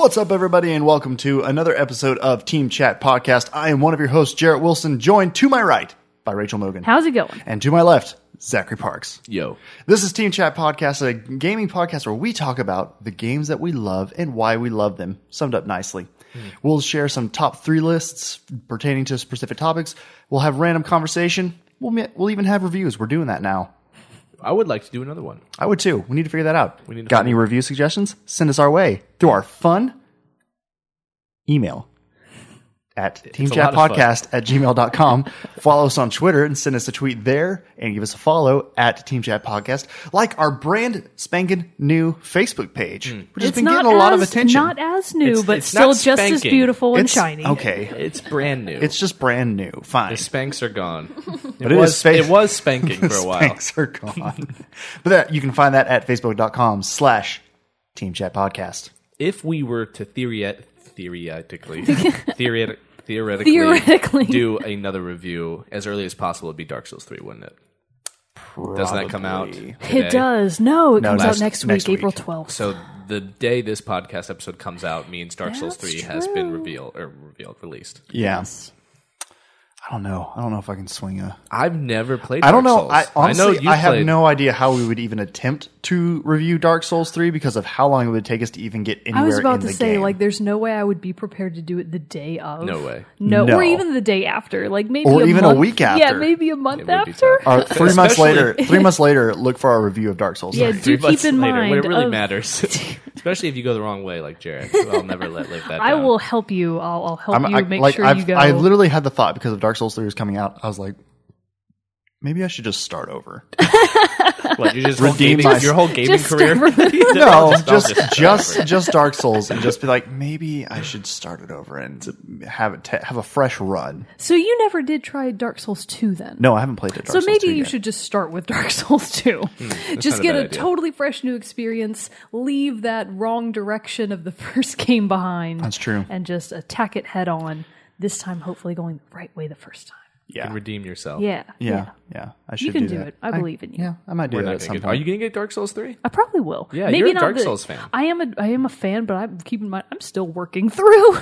What's up, everybody, and welcome to another episode of Team Chat Podcast. I am one of your hosts, Jarrett Wilson, joined to my right by Rachel Morgan. How's it going? And to my left, Zachary Parks. Yo. This is Team Chat Podcast, a gaming podcast where we talk about the games that we love and why we love them, summed up nicely. We'll share some top three lists pertaining to specific topics. We'll have random conversation. We'll even have reviews. We're doing that now. I would like to do another one. I would too. We need to figure that out. Got any review suggestions? Send us our way through our fun email at teamchatpodcast@gmail.com. Follow us on Twitter and send us a tweet there and give us a follow at Team Chat Podcast. Like our brand spanking new Facebook page, which has been getting a lot of attention. Not as new, but it's still just as beautiful and shiny. Okay. It's brand new. It's just brand new. Fine. The spanks are gone. It was spanking for a while. The spanks are gone. But you can find that at facebook.com/Team Chat Podcast. If we were to theoretically do another review as early as possible, it'd be Dark Souls 3, wouldn't it? Probably. Doesn't that come out today? It does. No, it comes out next week, April 12th. So the day this podcast episode comes out means Dark Souls 3 has been released. Yeah. Yes. I don't know. I don't know if I can swing a... I've never played Dark Souls. I don't know. Souls. I honestly have no idea how we would even attempt to review Dark Souls 3 because of how long it would take us to even get anywhere in the game. I was about to say, there's no way I would be prepared to do it the day of. No way. No. Or even the day after. Or even a week after. Yeah, maybe a month after. Or 3 months later. 3 months later, look for our review of Dark Souls 3. Yeah, do keep in mind. When it really matters. Especially if you go the wrong way, like Jared. I'll never live that down. I will help you. I'll help you make sure you go. I literally had the thought, because of Dark Souls 3 was coming out, I was like, maybe I should just start over. What, you just your whole gaming career? No, just Dark Souls, and just be like, maybe I should start it over and have a fresh run. So you never did try Dark Souls 2 then? No, I haven't played it. So maybe you should just start with Dark Souls 2. Just get a totally fresh new experience. Leave that wrong direction of the first game behind. That's true. And just attack it head on. This time, hopefully, going the right way the first time. Yeah. You can redeem yourself. Yeah. I should do that. You can do it. I believe in you. Yeah, I might do that at some point. Are you going to get Dark Souls 3? I probably will. Yeah, you're a Dark Souls fan. I am a fan, but I'm keeping in mind, I'm still working through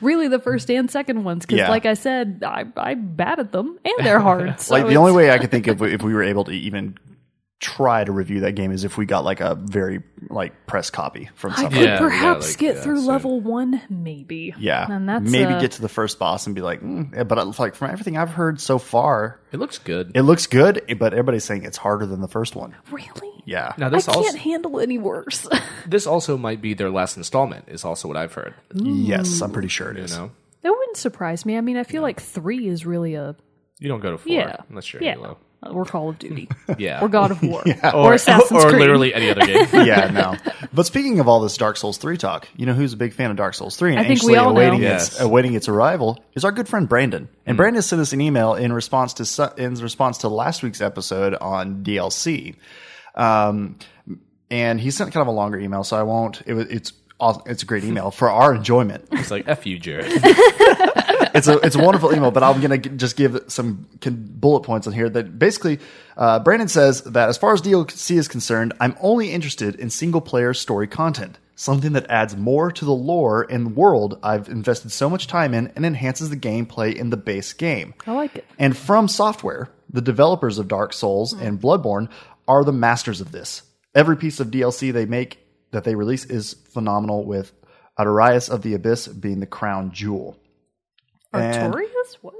really the first and second ones. Because like I said, I'm bad at them, and they're hard. So the only way I could think of if we were able to even... try to review that game is if we got a very press copy from someone. I could perhaps get through level one, maybe. Yeah, and that's maybe get to the first boss and be like, but from everything I've heard so far, it looks good. It looks good, but everybody's saying it's harder than the first one. Really? Yeah. Now I can't handle it any worse. This also might be their last installment. Is also what I've heard. Ooh. Yes, I'm pretty sure it is. That wouldn't surprise me. I mean, I feel like 3 is really a. You don't go to 4 unless you're Halo. Or Call of Duty. Or God of War. Or Assassin's Creed. Or literally any other game. But speaking of all this Dark Souls 3 talk, you know who's a big fan of Dark Souls 3 and anxiously awaiting its arrival is our good friend Brandon. And Brandon sent us an email in response to last week's episode on DLC. And he sent kind of a longer email, so I won't... It's a great email for our enjoyment. It's like, F you, Jared. It's a wonderful email, but I'm going to just give some bullet points on here that basically Brandon says that as far as DLC is concerned, I'm only interested in single-player story content, something that adds more to the lore and world I've invested so much time in and enhances the gameplay in the base game. I like it. And From Software, the developers of Dark Souls and Bloodborne, are the masters of this. Every piece of DLC they make that they release is phenomenal, with Artorias of the Abyss being the crown jewel. Artorias? What?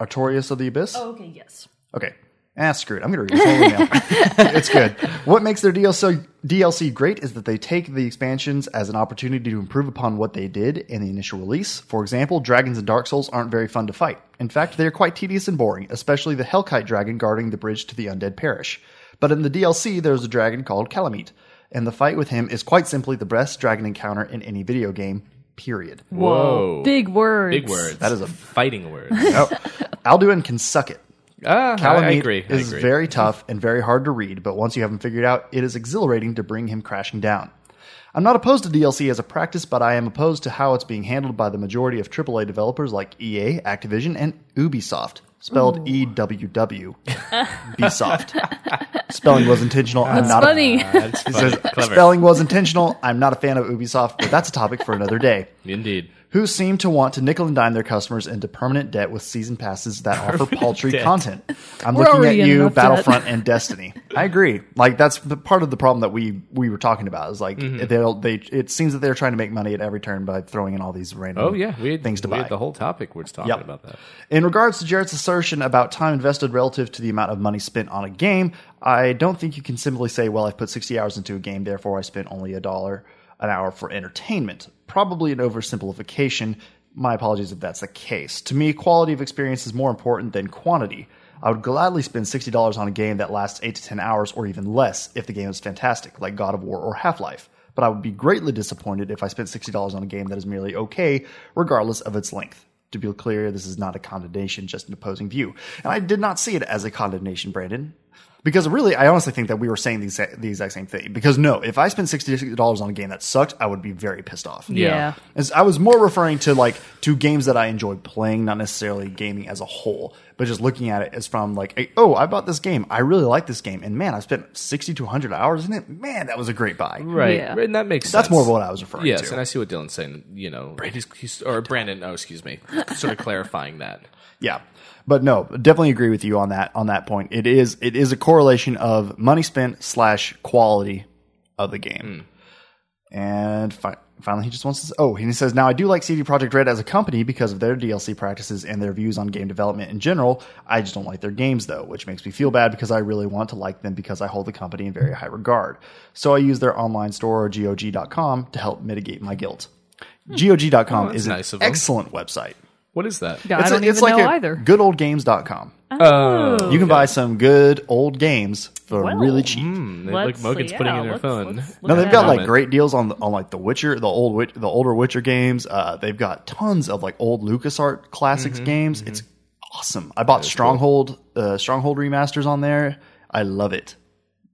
Artorias of the Abyss? Oh, okay, yes. Okay. Screw it. I'm going to read this whole email. It's good. What makes their DLC great is that they take the expansions as an opportunity to improve upon what they did in the initial release. For example, dragons in Dark Souls aren't very fun to fight. In fact, they are quite tedious and boring, especially the Hellkite dragon guarding the bridge to the Undead Parish. But in the DLC, there's a dragon called Kalameet, and the fight with him is quite simply the best dragon encounter in any video game. Period. Whoa. Big words. That is a fighting word. No. Alduin can suck it. I agree. Is very tough and very hard to read, but once you have him figured out, it is exhilarating to bring him crashing down. I'm not opposed to DLC as a practice, but I am opposed to how it's being handled by the majority of AAA developers like EA, Activision, and Ubisoft. Spelled E-W-W. Ubisoft. Spelling was intentional. I'm not funny. He says, spelling was intentional. I'm not a fan of Ubisoft, but that's a topic for another day. Indeed. Who seem to want to nickel and dime their customers into permanent debt with season passes that offer paltry content. I'm looking at you, Battlefront, and Destiny. I agree. Like, that's the part of the problem that we were talking about. Is like it seems that they're trying to make money at every turn by throwing in all these random things to buy. The whole topic was talking about that. In regards to Jarrett's assertion about time invested relative to the amount of money spent on a game, I don't think you can simply say, well, I've put 60 hours into a game, therefore I spent only $1 an hour for entertainment. Probably an oversimplification. My apologies if that's the case. To me, quality of experience is more important than quantity. I would gladly spend $60 on a game that lasts 8 to 10 hours or even less if the game is fantastic, like God of War or Half-Life. But I would be greatly disappointed if I spent $60 on a game that is merely okay, regardless of its length. To be clear, this is not a condemnation, just an opposing view. And I did not see it as a condemnation, Brandon. Because really, I honestly think that we were saying the exact same thing. Because no, if I spent $60 on a game that sucked, I would be very pissed off. Yeah. As I was more referring to like to games that I enjoyed playing, not necessarily gaming as a whole, but just looking at it as from like, oh, I bought this game. I really like this game. And man, I spent 60 to 100 hours in it. Man, that was a great buy. Right. Yeah. And that makes sense. That's more of what I was referring to. Yes, and I see what Dylan's saying. You know, Brandon, oh, excuse me, sort of clarifying that. Yeah. But no, definitely agree with you on that point. It is a correlation of money spent / quality of the game. And finally, he just wants to... Oh, he says, now I do like CD Projekt Red as a company because of their DLC practices and their views on game development in general. I just don't like their games, though, which makes me feel bad because I really want to like them because I hold the company in very high regard. So I use their online store, GOG.com, to help mitigate my guilt. GOG.com is an excellent website. What is that? Yeah, I don't even know either. goodoldgames.com. Oh. You can buy some good old games for really cheap. Mogan's putting it in her phone. They've got like great deals on like The Witcher, the older Witcher games. They've got tons of like old LucasArts classics games. Mm-hmm. It's awesome. I bought Stronghold remasters on there. I love it.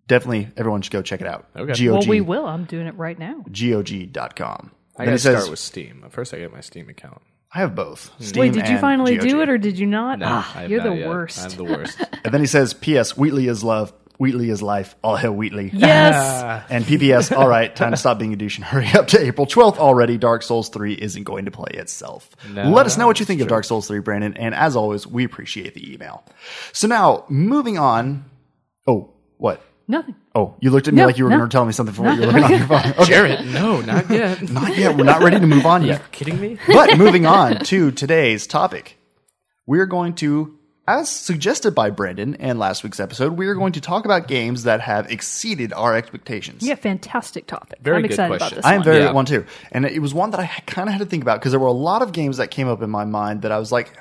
Definitely everyone should go check it out. Okay. GOG. Well, we will. I'm doing it right now. GOG.com. I got to start with Steam. First I get my Steam account. I have both. Steam Wait, did you finally GOG. Do it or did you not? No, you're the worst. I'm the worst. And then he says, P.S. Wheatley is love. Wheatley is life. All hell Wheatley. Yes. And P.P.S. All right, time to stop being a douche and hurry up to April 12th already. Dark Souls 3 isn't going to play itself. No, let us know what you think of Dark Souls 3, Brandon. And as always, we appreciate the email. So now, moving on. Oh, what? Nothing. Oh, you looked at me like you were going to tell me something from what you're looking on your phone. Okay. Jarrett, no, not yet. Not yet. We're not ready to move on yet. Are you kidding me? But moving on to today's topic, we're going to, as suggested by Brandon and last week's episode, we are going to talk about games that have exceeded our expectations. Yeah, fantastic topic. Very good question. I'm excited about this one. I am very one too. And it was one that I kind of had to think about because there were a lot of games that came up in my mind that I was like...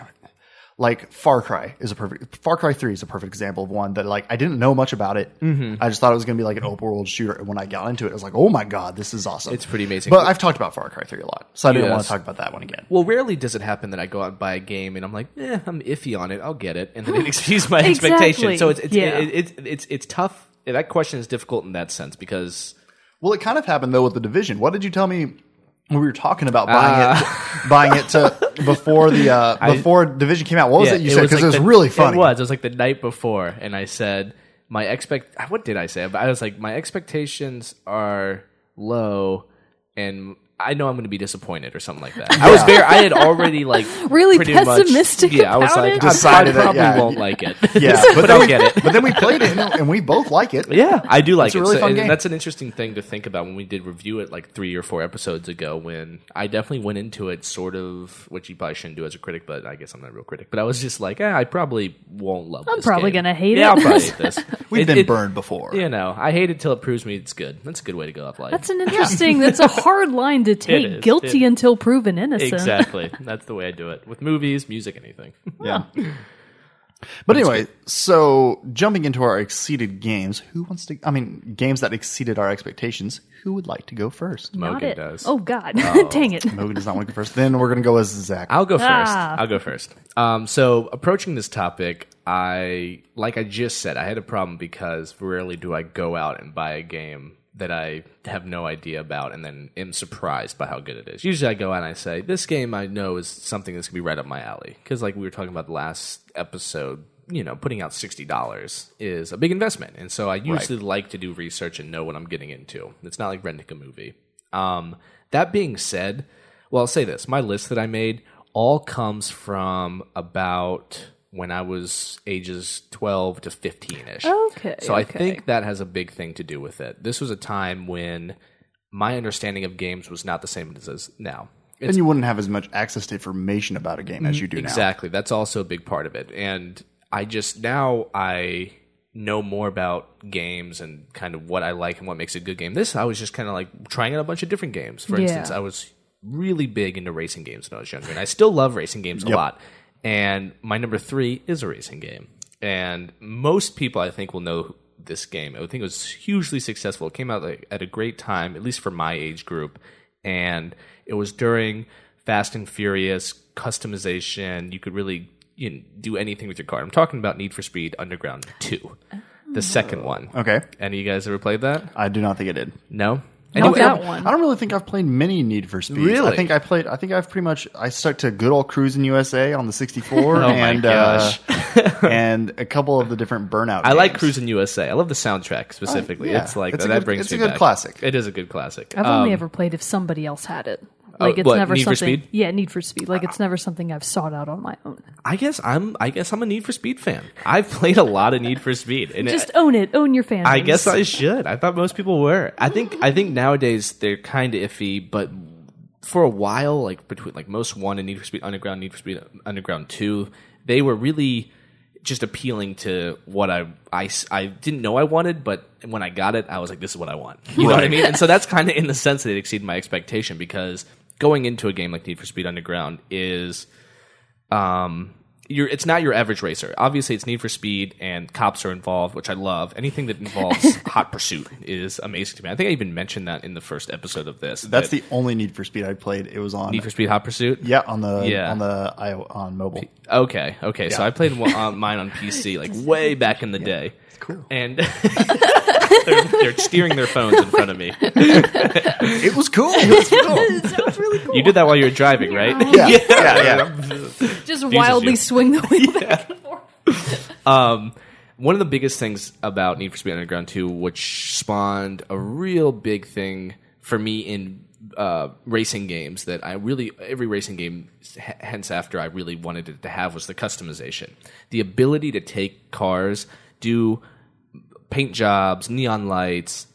Like Far Cry 3 is a perfect example of one that like I didn't know much about it. Mm-hmm. I just thought it was going to be like an open world shooter. And when I got into it, I was like, oh my God, this is awesome. It's pretty amazing. But I've talked about Far Cry 3 a lot. So I didn't want to talk about that one again. Well, rarely does it happen that I go out and buy a game and I'm like, I'm iffy on it. I'll get it. And then it exceeds my expectation. So it's tough. And that question is difficult in that sense because... Well, it kind of happened though with The Division. What did you tell me... We were talking about buying it before the before Division came out. What was it you said? Because it was really funny. It was. It was like the night before, and I said what did I say? I was like, my expectations are low, and I know I'm going to be disappointed or something like that. Yeah. I had already like really pessimistic. Much, yeah, I was like, I probably won't like it. Yeah, but I'll get it. But then we played it, and we both like it. Yeah, I do like it. It's a really fun game. That's an interesting thing to think about when we did review it like 3 or 4 episodes ago. When I definitely went into it sort of, which you probably shouldn't do as a critic, but I guess I'm not a real critic. But I was just like, I probably won't love. I'm probably going to hate it. Yeah, I'll probably hate this. We've been burned before. You know, I hate it till it proves me it's good. That's a good way to go up life. That's an interesting. That's a hard line to take. Guilty until proven innocent. Exactly. That's the way I do it with movies, music, anything. Yeah. But anyway, so jumping into our exceeded games, games that exceeded our expectations, who would like to go first? Mogan does. Oh, God. Oh. Dang it. Mogan does not want to go first. Then we're going to go as Zach. I'll go first. So approaching this topic, I just said, I had a problem because rarely do I go out and buy a game that I have no idea about and then am surprised by how good it is. Usually I go out and I say, this game I know is something that's going to be right up my alley. Because like we were talking about the last episode, you know, putting out $60 is a big investment. And so I usually like to do research and know what I'm getting into. It's not like renting a movie. That being said, well, I'll say this. My list that I made all comes from about when I was ages 12 to 15-ish. Okay. So I think that has a big thing to do with it. This was a time when my understanding of games was not the same as it is now. And you wouldn't have as much access to information about a game as you do now. Exactly. That's also a big part of it. And I just, now I know more about games and kind of what I like and what makes a good game. This, I was just kind of like trying out a bunch of different games. For instance, I was really big into racing games when I was younger. And I still love racing games a lot. And my number 3 is a racing game. And most people, I think, will know this game. I think it was hugely successful. It came out at a great time, at least for my age group. And it was during Fast and Furious customization. You could really do anything with your car. I'm talking about Need for Speed Underground 2, the second one. Okay. Any of you guys ever played that? I do not think I did. No? Not that one. I don't really think I've played many Need for Speeds. Really? I stuck to good old Cruising USA on the 64 and a couple of the different Burnout games. I like Cruising USA. I love the soundtrack specifically. It's like that brings me back. It's a good classic. It is a good classic. I've only ever played if somebody else had it. Like it's never Need something. For Speed? Yeah, Need for Speed. Like it's never something I've sought out on my own. I guess I'm a Need for Speed fan. I've played a lot of Need for Speed. And just own it. Own your fans. I guess I should. I thought most people were. I think nowadays they're kind of iffy, but for a while, like between like most 1 and Need for Speed Underground, Need for Speed Underground 2, they were really just appealing to what I didn't know I wanted, but when I got it, I was like, this is what I want. You know what I mean? And so that's kind of in the sense that it exceeded my expectation because going into a game like Need for Speed Underground is, it's not your average racer. Obviously, it's Need for Speed and cops are involved, which I love. Anything that involves hot pursuit is amazing to me. I think I even mentioned that in the first episode of this. That's the only Need for Speed I played. It was on Need for Speed Hot Pursuit. Yeah, on mobile. Okay. Yeah. So I played mine on PC like way back in the day. It's cool. And they're steering their phones in front of me. It was cool. It sounds really cool. You did that while you were driving, right? Yeah. Just wildly swing the wheel back and forth. One of the biggest things about Need for Speed Underground 2, which spawned a real big thing for me in racing games that I really, every racing game hence after I really wanted it to have was the customization. The ability to take cars, do paint jobs, neon lights,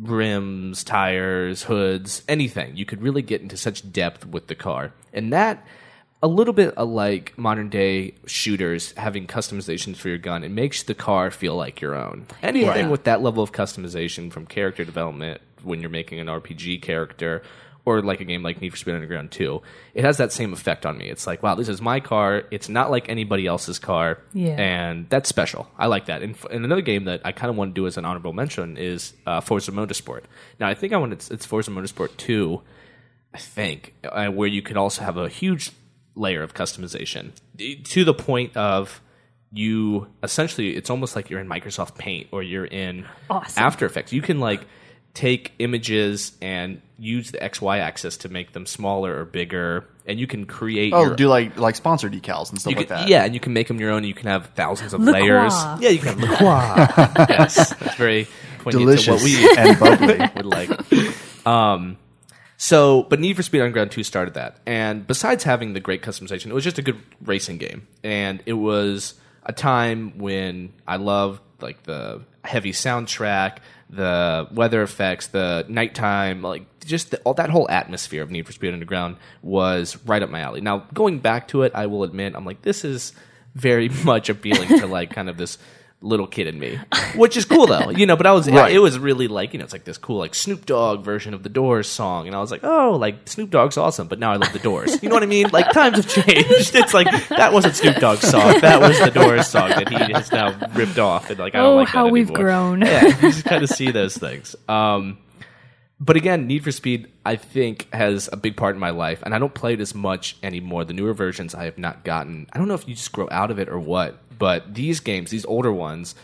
rims, tires, hoods, anything. You could really get into such depth with the car. And that, a little bit like modern-day shooters having customizations for your gun, it makes the car feel like your own. Anything with that level of customization from character development when you're making an RPG character or like a game like Need for Speed Underground 2, it has that same effect on me. It's like, wow, this is my car. It's not like anybody else's car. Yeah. And that's special. I like that. And another game that I kind of want to do as an honorable mention is Forza Motorsport. Now, I think it's Forza Motorsport 2, I think, where you could also have a huge layer of customization to the point of you essentially, it's almost like you're in Microsoft Paint or you're in After Effects. You can like take images and use the XY axis to make them smaller or bigger, and you can create. Do like sponsor decals and stuff like that. Yeah, and you can make them your own. And you can have thousands of layers. Yeah, you can have LaCroix. Yes, that's very poignant to what we and bubbly would like. But Need for Speed Underground 2 started that, and besides having the great customization, it was just a good racing game, and it was a time when I loved like the heavy soundtrack, the weather effects, the nighttime, like just all that whole atmosphere of Need for Speed Underground was right up my alley. Now, going back to it, I will admit, I'm like, this is very much appealing to like kind of this little kid in me, which is cool though, but I was, it was really like, it's like this cool like Snoop Dogg version of The Doors song. And I was like, oh, like Snoop Dogg's awesome, but now I love The Doors. You know what I mean? Like times have changed. It's like, that wasn't Snoop Dogg's song. That was The Doors song that he has now ripped off. And like, I don't like that anymore. Oh, how we've grown. Yeah, you just kind of see those things. But again, Need for Speed, I think, has a big part in my life. And I don't play it as much anymore. The newer versions I have not gotten. I don't know if you just grow out of it or what. But these games, these older ones,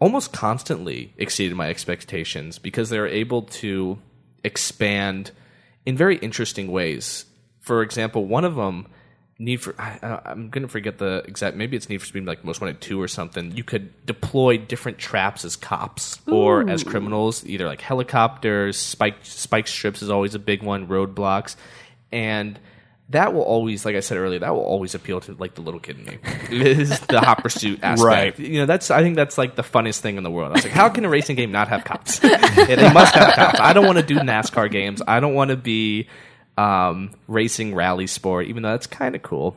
almost constantly exceeded my expectations because they're able to expand in very interesting ways. For example, one of them, I'm going to forget the exact, maybe it's Need for Speed, like Most Wanted 2 or something. You could deploy different traps as cops or as criminals, either like helicopters, spike strips is always a big one, roadblocks. And that will always, like I said earlier, that will always appeal to like the little kid in me. Is the hot pursuit aspect. Right. You know, I think that's like the funnest thing in the world. I was like, how can a racing game not have cops? Yeah, they must have cops. I don't want to do NASCAR games. I don't want to be racing rally sport, even though that's kind of cool.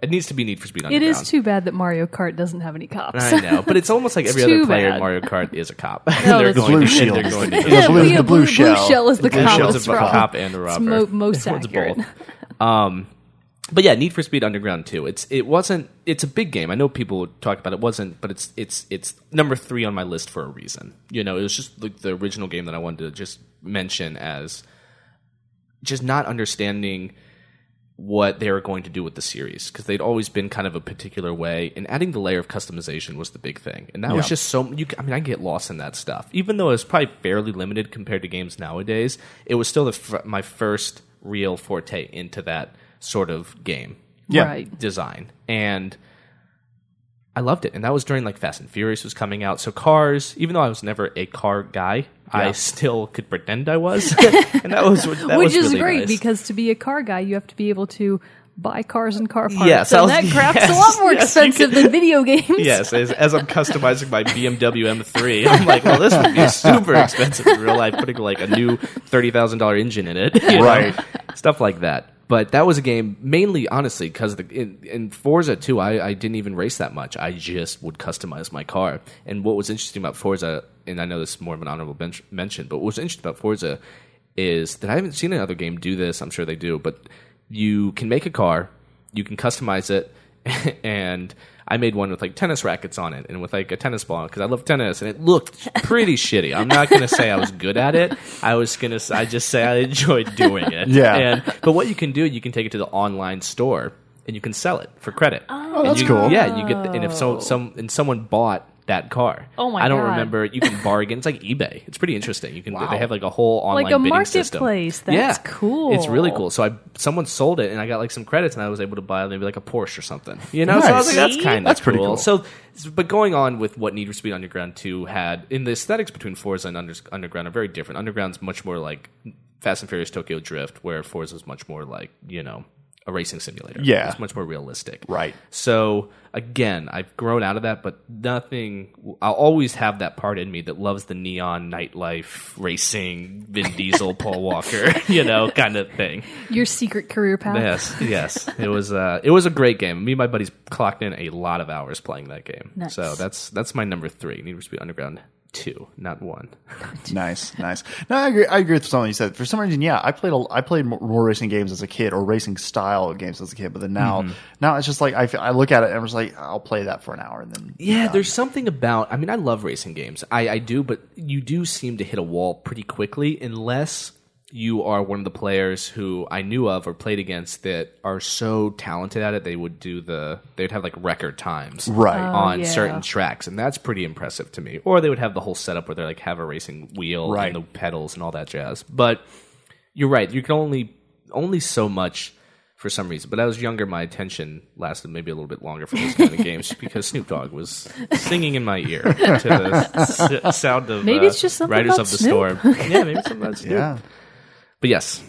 It needs to be Need for Speed Underground. It is too bad that Mario Kart doesn't have any cops. I know, but it's almost like every other player in Mario Kart is a cop. No, they're going to shoot. The blue shell is the cop. It's a cop and a robber. It's most accurate. It's both. But yeah, Need for Speed Underground 2. It's a big game. I know people talk about it wasn't, but it's number 3 on my list for a reason. You know, it was just like the original game that I wanted to just mention as just not understanding what they were going to do with the series, because they'd always been kind of a particular way, and adding the layer of customization was the big thing, and that was just so... I get lost in that stuff. Even though it was probably fairly limited compared to games nowadays, it was still my first real forte into that sort of game design, and I loved it. And that was during like Fast and Furious was coming out. So cars, even though I was never a car guy, I still could pretend I was. And that which was is really great nice. Because to be a car guy, you have to be able to buy cars and car parts. Yes, and that crap's a lot more expensive than video games. Yes, as I'm customizing my BMW M3, I'm like, well, this would be super expensive in real life, putting like a new $30,000 engine in it. Right. Stuff like that. But that was a game mainly, honestly, because in Forza 2, I didn't even race that much. I just would customize my car. And what was interesting about Forza, and I know this is more of an honorable mention, but what was interesting about Forza is that I haven't seen another game do this. I'm sure they do. But you can make a car. You can customize it. And I made one with like tennis rackets on it and with like a tennis ball because I love tennis, and it looked pretty shitty. I'm not going to say I was good at it. I just say I enjoyed doing it. Yeah. But what you can do, you can take it to the online store and you can sell it for credit. Oh, and that's cool. Yeah, you get and if someone bought that car. Oh my god. I don't remember. You can bargain. It's like eBay. It's pretty interesting. You can they have like a whole online bidding system. Like a marketplace. That's cool. It's really cool. So someone sold it and I got like some credits and I was able to buy maybe like a Porsche or something. You know? Nice. So I was like, that's kind of pretty cool. So but going on with what Need for Speed Underground 2 had in the aesthetics between Forza and Underground are very different. Underground's much more like Fast and Furious Tokyo Drift, where Forza's much more like, you know, a racing simulator. Yeah. It's much more realistic. Right. So, again, I've grown out of that, but I'll always have that part in me that loves the neon nightlife racing, Vin Diesel, Paul Walker, you know, kind of thing. Your secret career path. Yes. It was a great game. Me and my buddies clocked in a lot of hours playing that game. Nice. So that's my number 3, Need for Speed Underground 2, not 1. Nice. No, I agree with something you said. For some reason, yeah, I played more racing games as a kid, or racing style games as a kid, but then now it's just like I look at it and I'm just like, I'll play that for an hour and then there's something about, I mean, I love racing games. I do, but you do seem to hit a wall pretty quickly unless you are one of the players who I knew of or played against that are so talented at it, they'd have like record times on certain tracks, and that's pretty impressive to me. Or they would have the whole setup where they like have a racing wheel and the pedals and all that jazz. But you're right, you can only so much for some reason. But I was younger, my attention lasted maybe a little bit longer for those kind of games because Snoop Dogg was singing in my ear to the sound of maybe it's just something Riders about of the Snoop. Storm. Yeah, maybe something about Snoop. Yeah. But yes,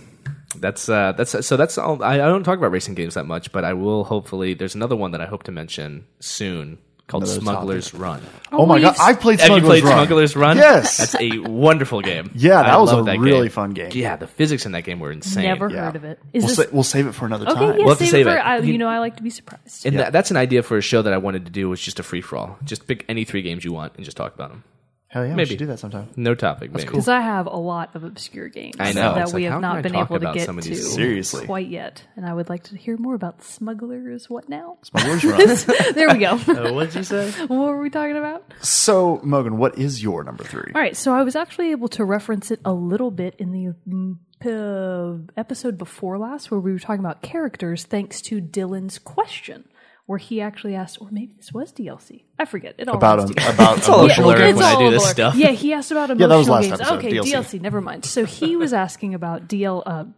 that's all. I don't talk about racing games that much, but I will hopefully. There's another one that I hope to mention soon called Smuggler's Run. Oh my god, I played Smuggler's Run. Have you played Smuggler's Run? Yes. That's a wonderful game. Yeah, that was a really fun game. Yeah, the physics in that game were insane. Never heard of it. We'll save it for another time. Okay, yeah, we'll have to save it. I like to be surprised. And that's an idea for a show that I wanted to do was just a free-for-all. Just pick any 3 games you want and just talk about them. Hell yeah, maybe. We should do that sometime. No topic, maybe. Because I have a lot of obscure games that we have not been able to get to quite yet. And I would like to hear more about Smugglers. What now? Smugglers Run. There we go. What did you say? What were we talking about? So, Morgan, what is your number 3? All right, so I was actually able to reference it a little bit in the episode before last where we were talking about characters thanks to Dylan's question, where he actually asked, or maybe this was DLC. I forget. It all about it's emotional games when I do this stuff. Yeah, he asked about emotional games. Episode, okay, DLC. Never mind. So he was asking about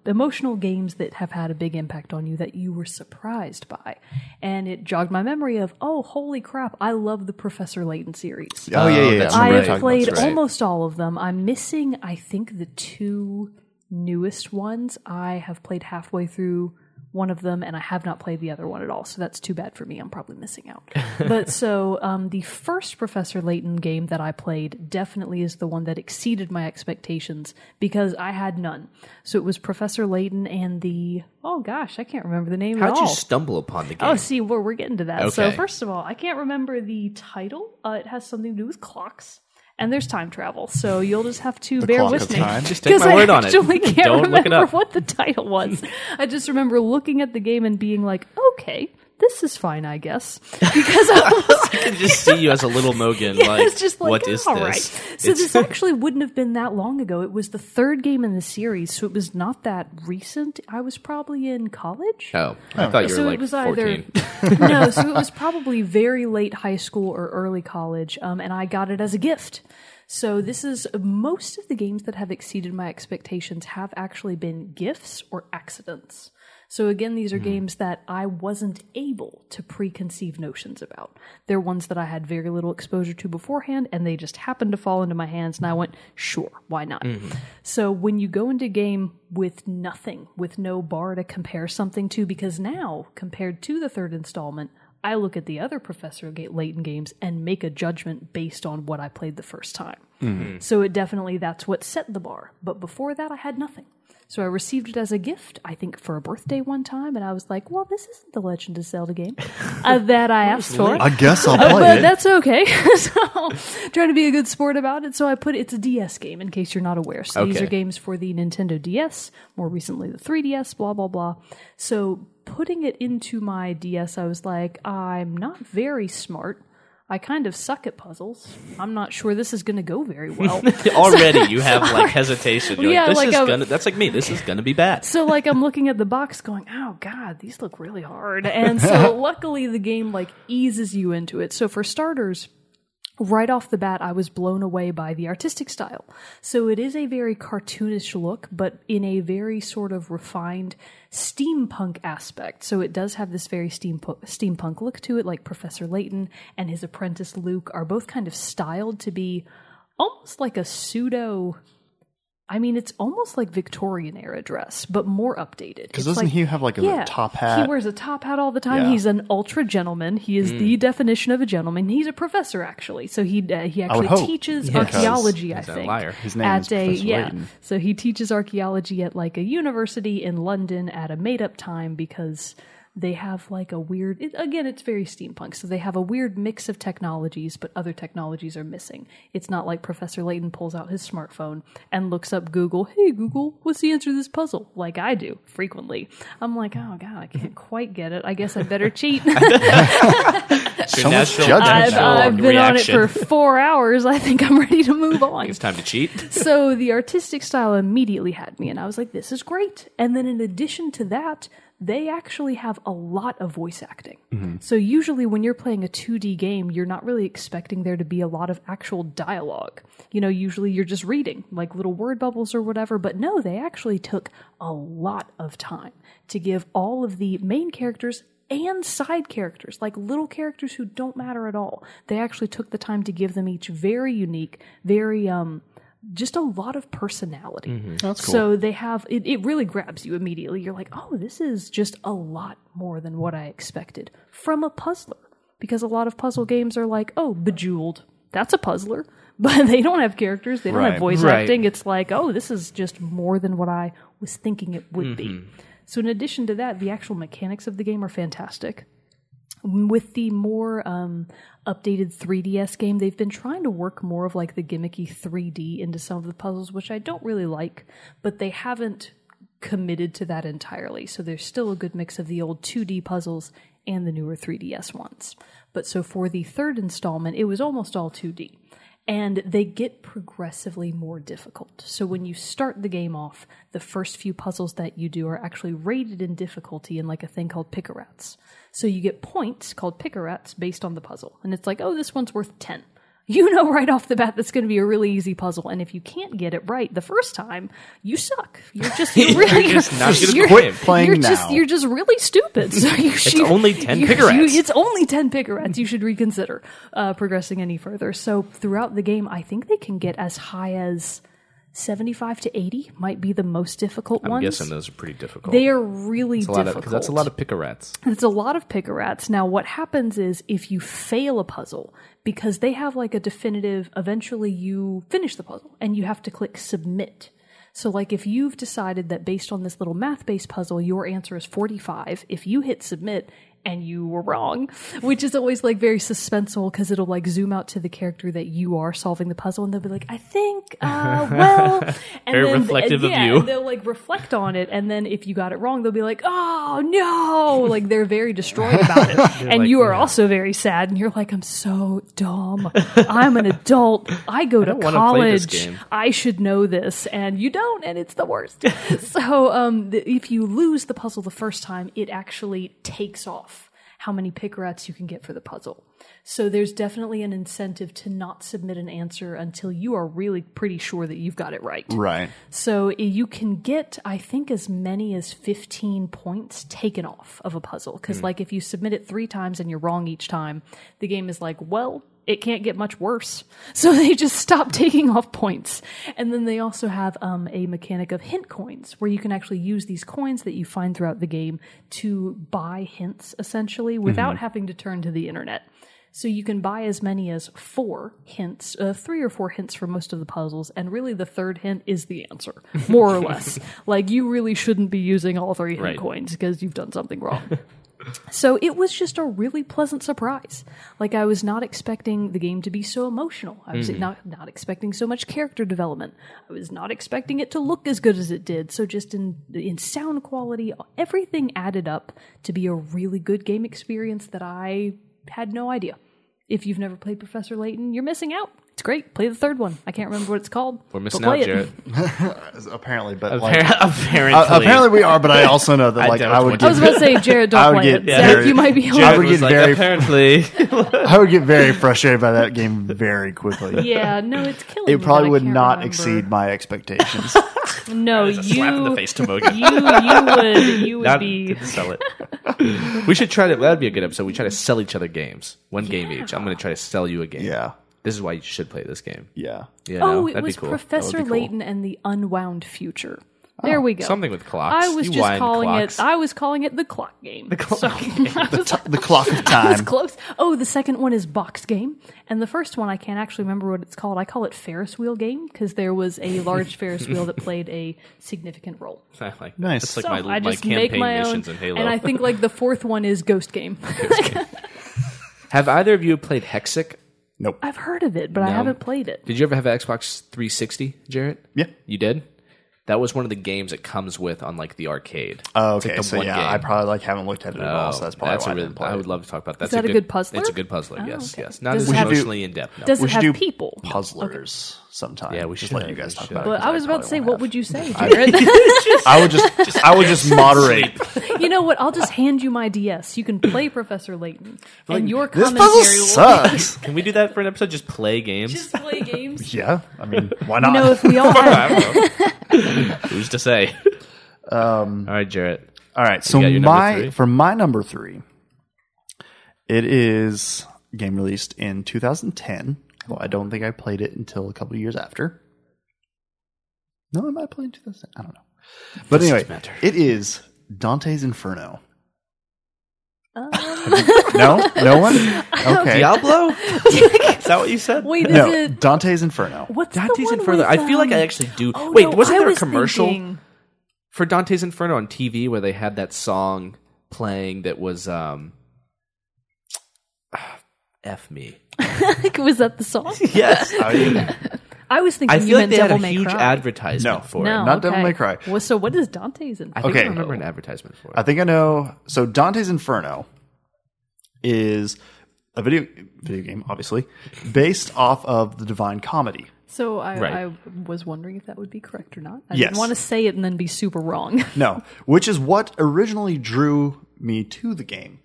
emotional games that have had a big impact on you that you were surprised by, and it jogged my memory of, oh, holy crap! I love the Professor Layton series. Oh yeah. I have played almost all of them. I'm missing, I think, the two newest ones. I have played halfway through one of them, and I have not played the other one at all, so that's too bad for me. I'm probably missing out. But so the first Professor Layton game that I played definitely is the one that exceeded my expectations because I had none. So it was Professor Layton and the... Oh, gosh, I can't remember the name at all. How'd you stumble upon the game? Oh, see, we're getting to that. Okay. So first of all, I can't remember the title. It has something to do with clocks. And there's time travel, so you'll just have to bear with me. Just take my word on it. Because I actually can't remember what the title was. I just remember looking at the game and being like, okay, this is fine, I guess. Because I can just see you as a little Mogan, what is this? Right. So this actually wouldn't have been that long ago. It was the third game in the series, so it was not that recent. I was probably in college. Oh, I thought you were like 14. No, so it was probably very late high school or early college, and I got it as a gift. So this is, most of the games that have exceeded my expectations have actually been gifts or accidents. So again, these are games that I wasn't able to preconceive notions about. They're ones that I had very little exposure to beforehand, and they just happened to fall into my hands, and I went, sure, why not? Mm-hmm. So when you go into a game with nothing, with no bar to compare something to, because now, compared to the third installment, I look at the other Professor Layton games and make a judgment based on what I played the first time. Mm-hmm. So it definitely, that's what set the bar. But before that, I had nothing. So I received it as a gift, I think, for a birthday one time, and I was like, well, this isn't the Legend of Zelda game that I asked for. I guess I'll play but it. That's okay. So trying to be a good sport about it. So I put it's a DS game, in case you're not aware. So these are games for the Nintendo DS, more recently the 3DS, blah, blah, blah. So putting it into my DS, I was like, I'm not very smart. I kind of suck at puzzles. I'm not sure this is going to go very well. Already you have like hesitation. You're that's like me. This is going to be bad. So like I'm looking at the box going, oh God, these look really hard. And so luckily the game like eases you into it. So for starters, right off the bat, I was blown away by the artistic style. So it is a very cartoonish look, but in a very sort of refined steampunk aspect. So it does have this very steampunk look to it, like Professor Layton and his apprentice Luke are both kind of styled to be almost like a pseudo... I mean, it's almost like Victorian era dress, but more updated. Because doesn't he have like a top hat? He wears a top hat all the time. Yeah. He's an ultra gentleman. He is the definition of a gentleman. He's a professor, actually. So he actually teaches archaeology, he's I think. Liar. His name is Professor Layton. So he teaches archaeology at like a university in London at a made-up time because... They have like a weird, it's very steampunk, so they have a weird mix of technologies, but other technologies are missing. It's not like Professor Layton pulls out his smartphone and looks up Google, hey Google, what's the answer to this puzzle? Like I do, frequently. I'm like, oh God, I can't quite get it. I guess I better cheat. I've been on it for 4 hours. I think I'm ready to move on. It's time to cheat. So the artistic style immediately had me, and I was like, this is great. And then in addition to that, they actually have a lot of voice acting. Mm-hmm. So usually when you're playing a 2D game, you're not really expecting there to be a lot of actual dialogue. You know, usually you're just reading, like little word bubbles or whatever. But no, they actually took a lot of time to give all of the main characters and side characters, like little characters who don't matter at all. They actually took the time to give them each very unique, very... just a lot of personality. Mm-hmm. That's cool. So they have, it really grabs you immediately. You're like, oh, this is just a lot more than what I expected from a puzzler. Because a lot of puzzle games are like, oh, Bejeweled. That's a puzzler. But they don't have characters. They don't have voice acting. It's like, oh, this is just more than what I was thinking it would be. So in addition to that, the actual mechanics of the game are fantastic. With the more updated 3DS game, they've been trying to work more of like the gimmicky 3D into some of the puzzles, which I don't really like, but they haven't committed to that entirely. So there's still a good mix of the old 2D puzzles and the newer 3DS ones. But so for the third installment, it was almost all 2D. and they get progressively more difficult. So when you start the game off, the first few puzzles that you do are actually rated in difficulty in like a thing called pick-a-rats. So you get points called pick-a-rats based on the puzzle. And it's like, oh, this one's worth 10. You know right off the bat that's going to be a really easy puzzle. And if you can't get it right the first time, you suck. You're just really stupid. So it's only 10 pick-a-rats. You should reconsider progressing any further. So throughout the game, I think they can get as high as 75 to 80 might be the most difficult ones. I'm guessing those are pretty difficult. They are really difficult. Because that's a lot of pick-a-rats. It's a lot of pick-a-rats. Now, what happens is if you fail a puzzle, because they have like a definitive, eventually you finish the puzzle and you have to click submit. So like if you've decided that based on this little math-based puzzle, your answer is 45, if you hit submit and you were wrong, which is always like very suspenseful because it'll like zoom out to the character that you are solving the puzzle and they'll be like, I think, and very then, reflective of you. And they'll like reflect on it. And then if you got it wrong, they'll be like, oh no, like they're very destroyed about it. And like, you are also very sad and you're like, I'm so dumb. I'm an adult. I go to college. I should know this. And you don't. And it's the worst. So if you lose the puzzle the first time, it actually takes off how many pick-a-rats you can get for the puzzle. So there's definitely an incentive to not submit an answer until you are really pretty sure that you've got it right. Right. So you can get, I think, as many as 15 points taken off of a puzzle. Because like if you submit it 3 times and you're wrong each time, the game is like, well, it can't get much worse. So they just stop taking off points. And then they also have a mechanic of hint coins, where you can actually use these coins that you find throughout the game to buy hints, essentially, without having to turn to the internet. So you can buy as many as 4 hints, 3 or 4 hints for most of the puzzles, and really the third hint is the answer, more or less. Like, you really shouldn't be using all 3 hint coins because you've done something wrong. So it was just a really pleasant surprise. Like, I was not expecting the game to be so emotional. I was not expecting so much character development. I was not expecting it to look as good as it did. So just in sound quality, everything added up to be a really good game experience that I had no idea. If you've never played Professor Layton, you're missing out. It's great. Play the third one. I can't remember what it's called. We're missing out, Jarrett. Apparently, but apparently we are. But I also know that like I was about to say, Jarrett, don't play it. Zach, you might be. I would get I would get very frustrated by that game very quickly. Yeah, no, it's killing me. It probably would not exceed my expectations. No, you slap in the face to Mogan. You would be. Sell it. We should try to. That would be a good episode. We try to sell each other games. One game each. I'm going to try to sell you a game. Yeah. This is why you should play this game. Yeah. It was Professor Layton and the Unwound Future. There we go. Something with clocks. I was calling it the clock game. The clock game. The clock of time. I was close. Oh, the second one is box game. And the first one, I can't actually remember what it's called. I call it Ferris wheel game because there was a large Ferris wheel that played a significant role. I like that. Nice. It's like my campaign missions in Halo. And I think like the fourth one is Ghost Game. Have either of you played Hexic? Nope. I've heard of it, but I haven't played it. Did you ever have an Xbox 360, Jarrett? Yeah. You did? That was one of the games it comes with on like the arcade. Oh, okay. Like game. I probably like haven't looked at it at all, so that's probably why I didn't play it. I would love to talk about that. Is that a good puzzler? It's a good puzzler, yes. Okay. Yes. Not as emotionally in-depth. No. Does it have people? Puzzlers sometime. Yeah, we should let you guys talk about it. Well, I was about to say, what would you say, Jarrett? I would just moderate. You know what? I'll just hand you my DS. You can play Professor Layton. And your commentary sucks. Can we do that for an episode? Just play games? Just play games? Yeah. I mean, why not? No, if we all who's to say? All right, Jarrett. All right. So my number 3, it is a game released in 2010. Well, I don't think I played it until a couple of years after. No, I might have played in 2010. I don't know. But anyway, it is Dante's Inferno. No one? Okay. Diablo? Is that what you said? Wait, is it Dante's Inferno. What's Dante's Inferno? I feel like I actually do. Oh, wait, wasn't there a commercial for Dante's Inferno on TV where they had that song playing that was F me. Was that the song? Yes. I was thinking. I feel like they had a huge advertisement for it. Not Devil May Cry. Well, so what is Dante's Inferno? I think I remember an advertisement for it. I think I know. So Dante's Inferno is a video game, obviously, based off of the Divine Comedy. So I was wondering if that would be correct or not. I didn't want to say it and then be super wrong. No, which is what originally drew me to the game.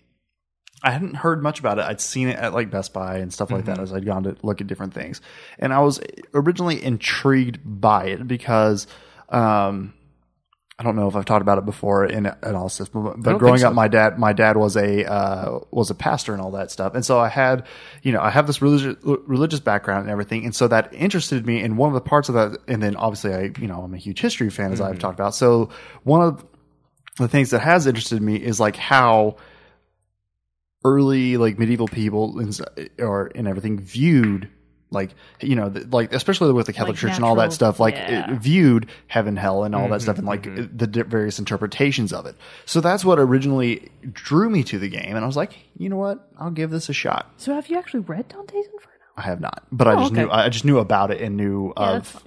I hadn't heard much about it. I'd seen it at like Best Buy and stuff like that as I'd gone to look at different things. And I was originally intrigued by it because I don't know if I've talked about it before in all this, but growing up, my dad was a pastor and all that stuff. And so I have this religious background and everything. And so that interested me in one of the parts of that. And then obviously I'm a huge history fan, as I've talked about. So one of the things that has interested me is like how early, like medieval people and everything viewed, like, you know, like especially with the Catholic Church natural, and all that stuff, like it viewed heaven, hell, and all that stuff, and like the various interpretations of it. So that's what originally drew me to the game, and I was like, you know what, I'll give this a shot. So have you actually read Dante's Inferno? I have not, but I just knew about it and knew of.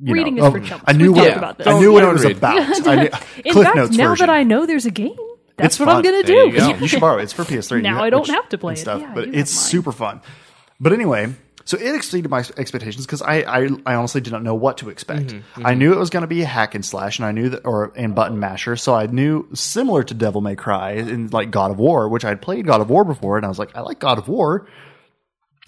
Reading is for chumps. I knew what it was about. In fact, now that I know there's a game. That's what I'm going to do. You should borrow it. It's for PS3. Now I don't have to play it. Yeah, but it's super fun. But anyway, so it exceeded my expectations because I honestly did not know what to expect. I knew it was going to be a hack and slash, and I knew that, or button masher. So I knew, similar to Devil May Cry and like God of War, which I'd played God of War before, and I was like, I like God of War.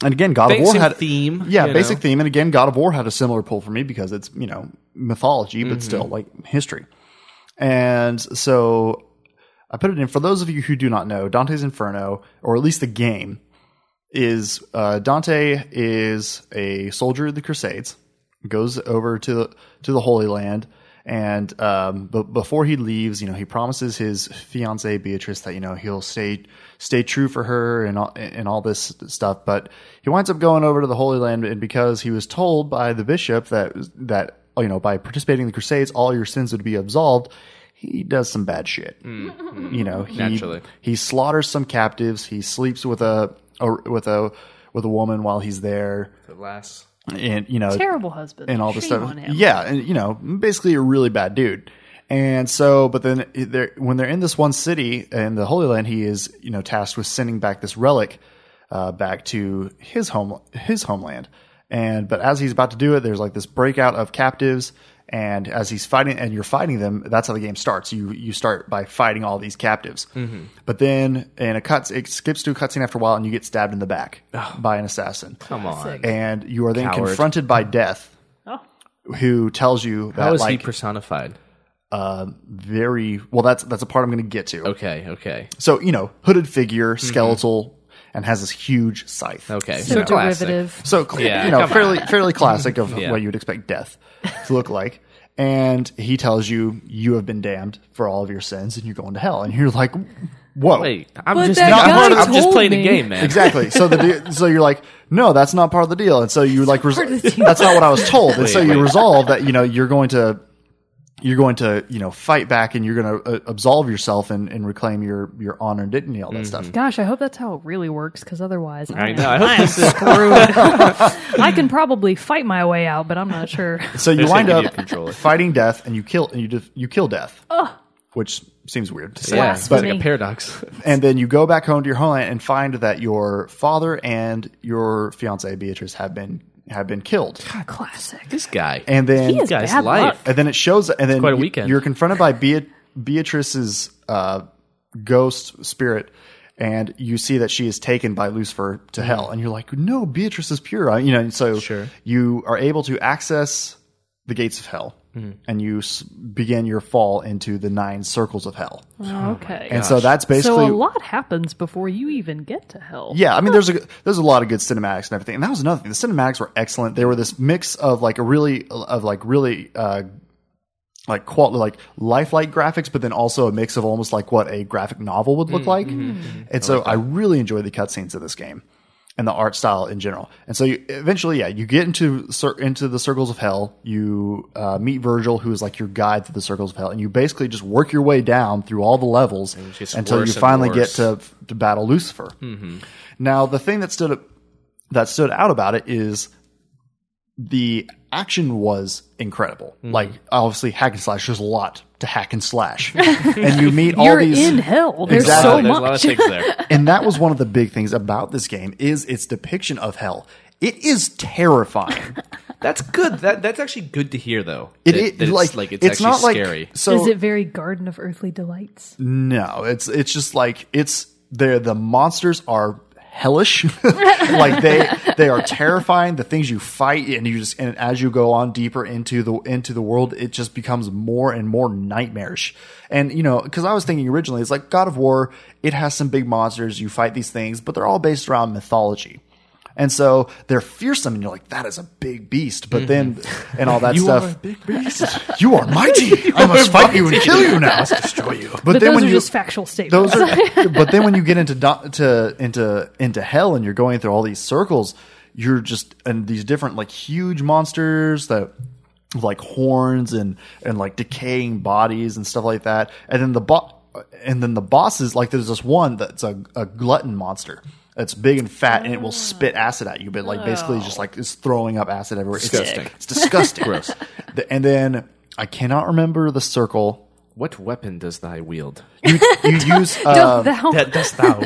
And again, God of War had a theme. Yeah, basic theme. And again, God of War had a similar pull for me because it's, you know, mythology, but still like history. And so I put it in. For those of you who do not know, Dante's Inferno, or at least the game, is Dante is a soldier of the Crusades, goes over to the Holy Land, and but before he leaves, you know, he promises his fiancee Beatrice that, you know, he'll stay true for her and all this stuff. But he winds up going over to the Holy Land, and because he was told by the bishop that you know, by participating in the Crusades, all your sins would be absolved. He does some bad shit, you know. He slaughters some captives. He sleeps with a woman while he's there. Alas, and you know, terrible husband and all this stuff. Yeah, and you know, basically a really bad dude. And so, but then when they're in this one city in the Holy Land, he is, you know, tasked with sending back this relic back to his homeland. And but as he's about to do it, there's like this breakout of captives. And as he's fighting, and you're fighting them, that's how the game starts. You start by fighting all these captives, but then it skips to a cutscene after a while, and you get stabbed in the back by an assassin. Come on! And you are then confronted by Death, who tells you that, how is like, he personified? Very well. That's a part I'm going to get to. Okay. So, you know, hooded figure, skeletal. And has this huge scythe. Okay. So derivative. So, you know, fairly classic of what you would expect Death to look like. And he tells you, you have been damned for all of your sins and you're going to hell. And you're like, whoa. Wait, I'm just playing a game, man. Exactly. So so you're like, no, that's not part of the deal. And so you like, that's not what I was told. And so you resolve that, you know, you're going to, you know, fight back, and you're going to absolve yourself and reclaim your honor and dignity, all that stuff. Gosh, I hope that's how it really works, because otherwise I am screwed. I can probably fight my way out, but I'm not sure. So you wind up fighting Death, and you kill Death, which seems weird to say. Yeah, it's like a paradox. And then you go back home to your homeland and find that your father and your fiancée Beatrice have been killed. God, classic. This guy. And then his guy's life. And then it shows, and then quite a weekend. You're confronted by Beatrice's ghost spirit, and you see that she is taken by Lucifer to hell, and you're like, no, Beatrice is pure. You know, and so you are able to access the gates of hell, and you begin your fall into the 9 circles of hell. Okay. And so that's basically... So a lot happens before you even get to hell. Yeah, I mean, there's a lot of good cinematics and everything. And that was another thing. The cinematics were excellent. They were this mix of like quality, like lifelike graphics, but then also a mix of almost like what a graphic novel would look like. And so I really enjoyed the cutscenes of this game and the art style in general. And so you, eventually, you get into the circles of hell. You meet Virgil, who is like your guide through the circles of hell. And you basically just work your way down through all the levels until you finally get to battle Lucifer. Now, the thing that stood out about it is the action was incredible. Mm. Like, obviously, hack and slash, there's a lot to hack and slash. And you meet all these... You're in hell. There's exactly. so much. There's a lot of things there. And that was one of the big things about this game, is its depiction of hell. It is terrifying. That's good. That's actually good to hear, though. It's actually not scary. So, is it very Garden of Earthly Delights? No, it's just like the monsters are hellish. Like they are terrifying. The things you fight and as you go on deeper into the world, it just becomes more and more nightmarish. And because I was thinking originally, it's like God of War. It has some big monsters. You fight these things, but they're all based around mythology. And so they're fearsome, and you're like, that is a big beast. But then, and all that stuff. You are a big beast. You are mighty. I must fight you and kill you now. I must destroy you. But then those are just factual statements. But then when you get into hell and you're going through all these circles, you're just in these different, like, huge monsters that... like horns and like decaying bodies and stuff like that. And then the bosses, like, there's this one that's a glutton monster. It's big and fat, and it will spit acid at you, but basically just like it's throwing up acid everywhere. Disgusting. It's disgusting. Gross. And then I cannot remember the circle. What weapon does thy wield? You use dost thou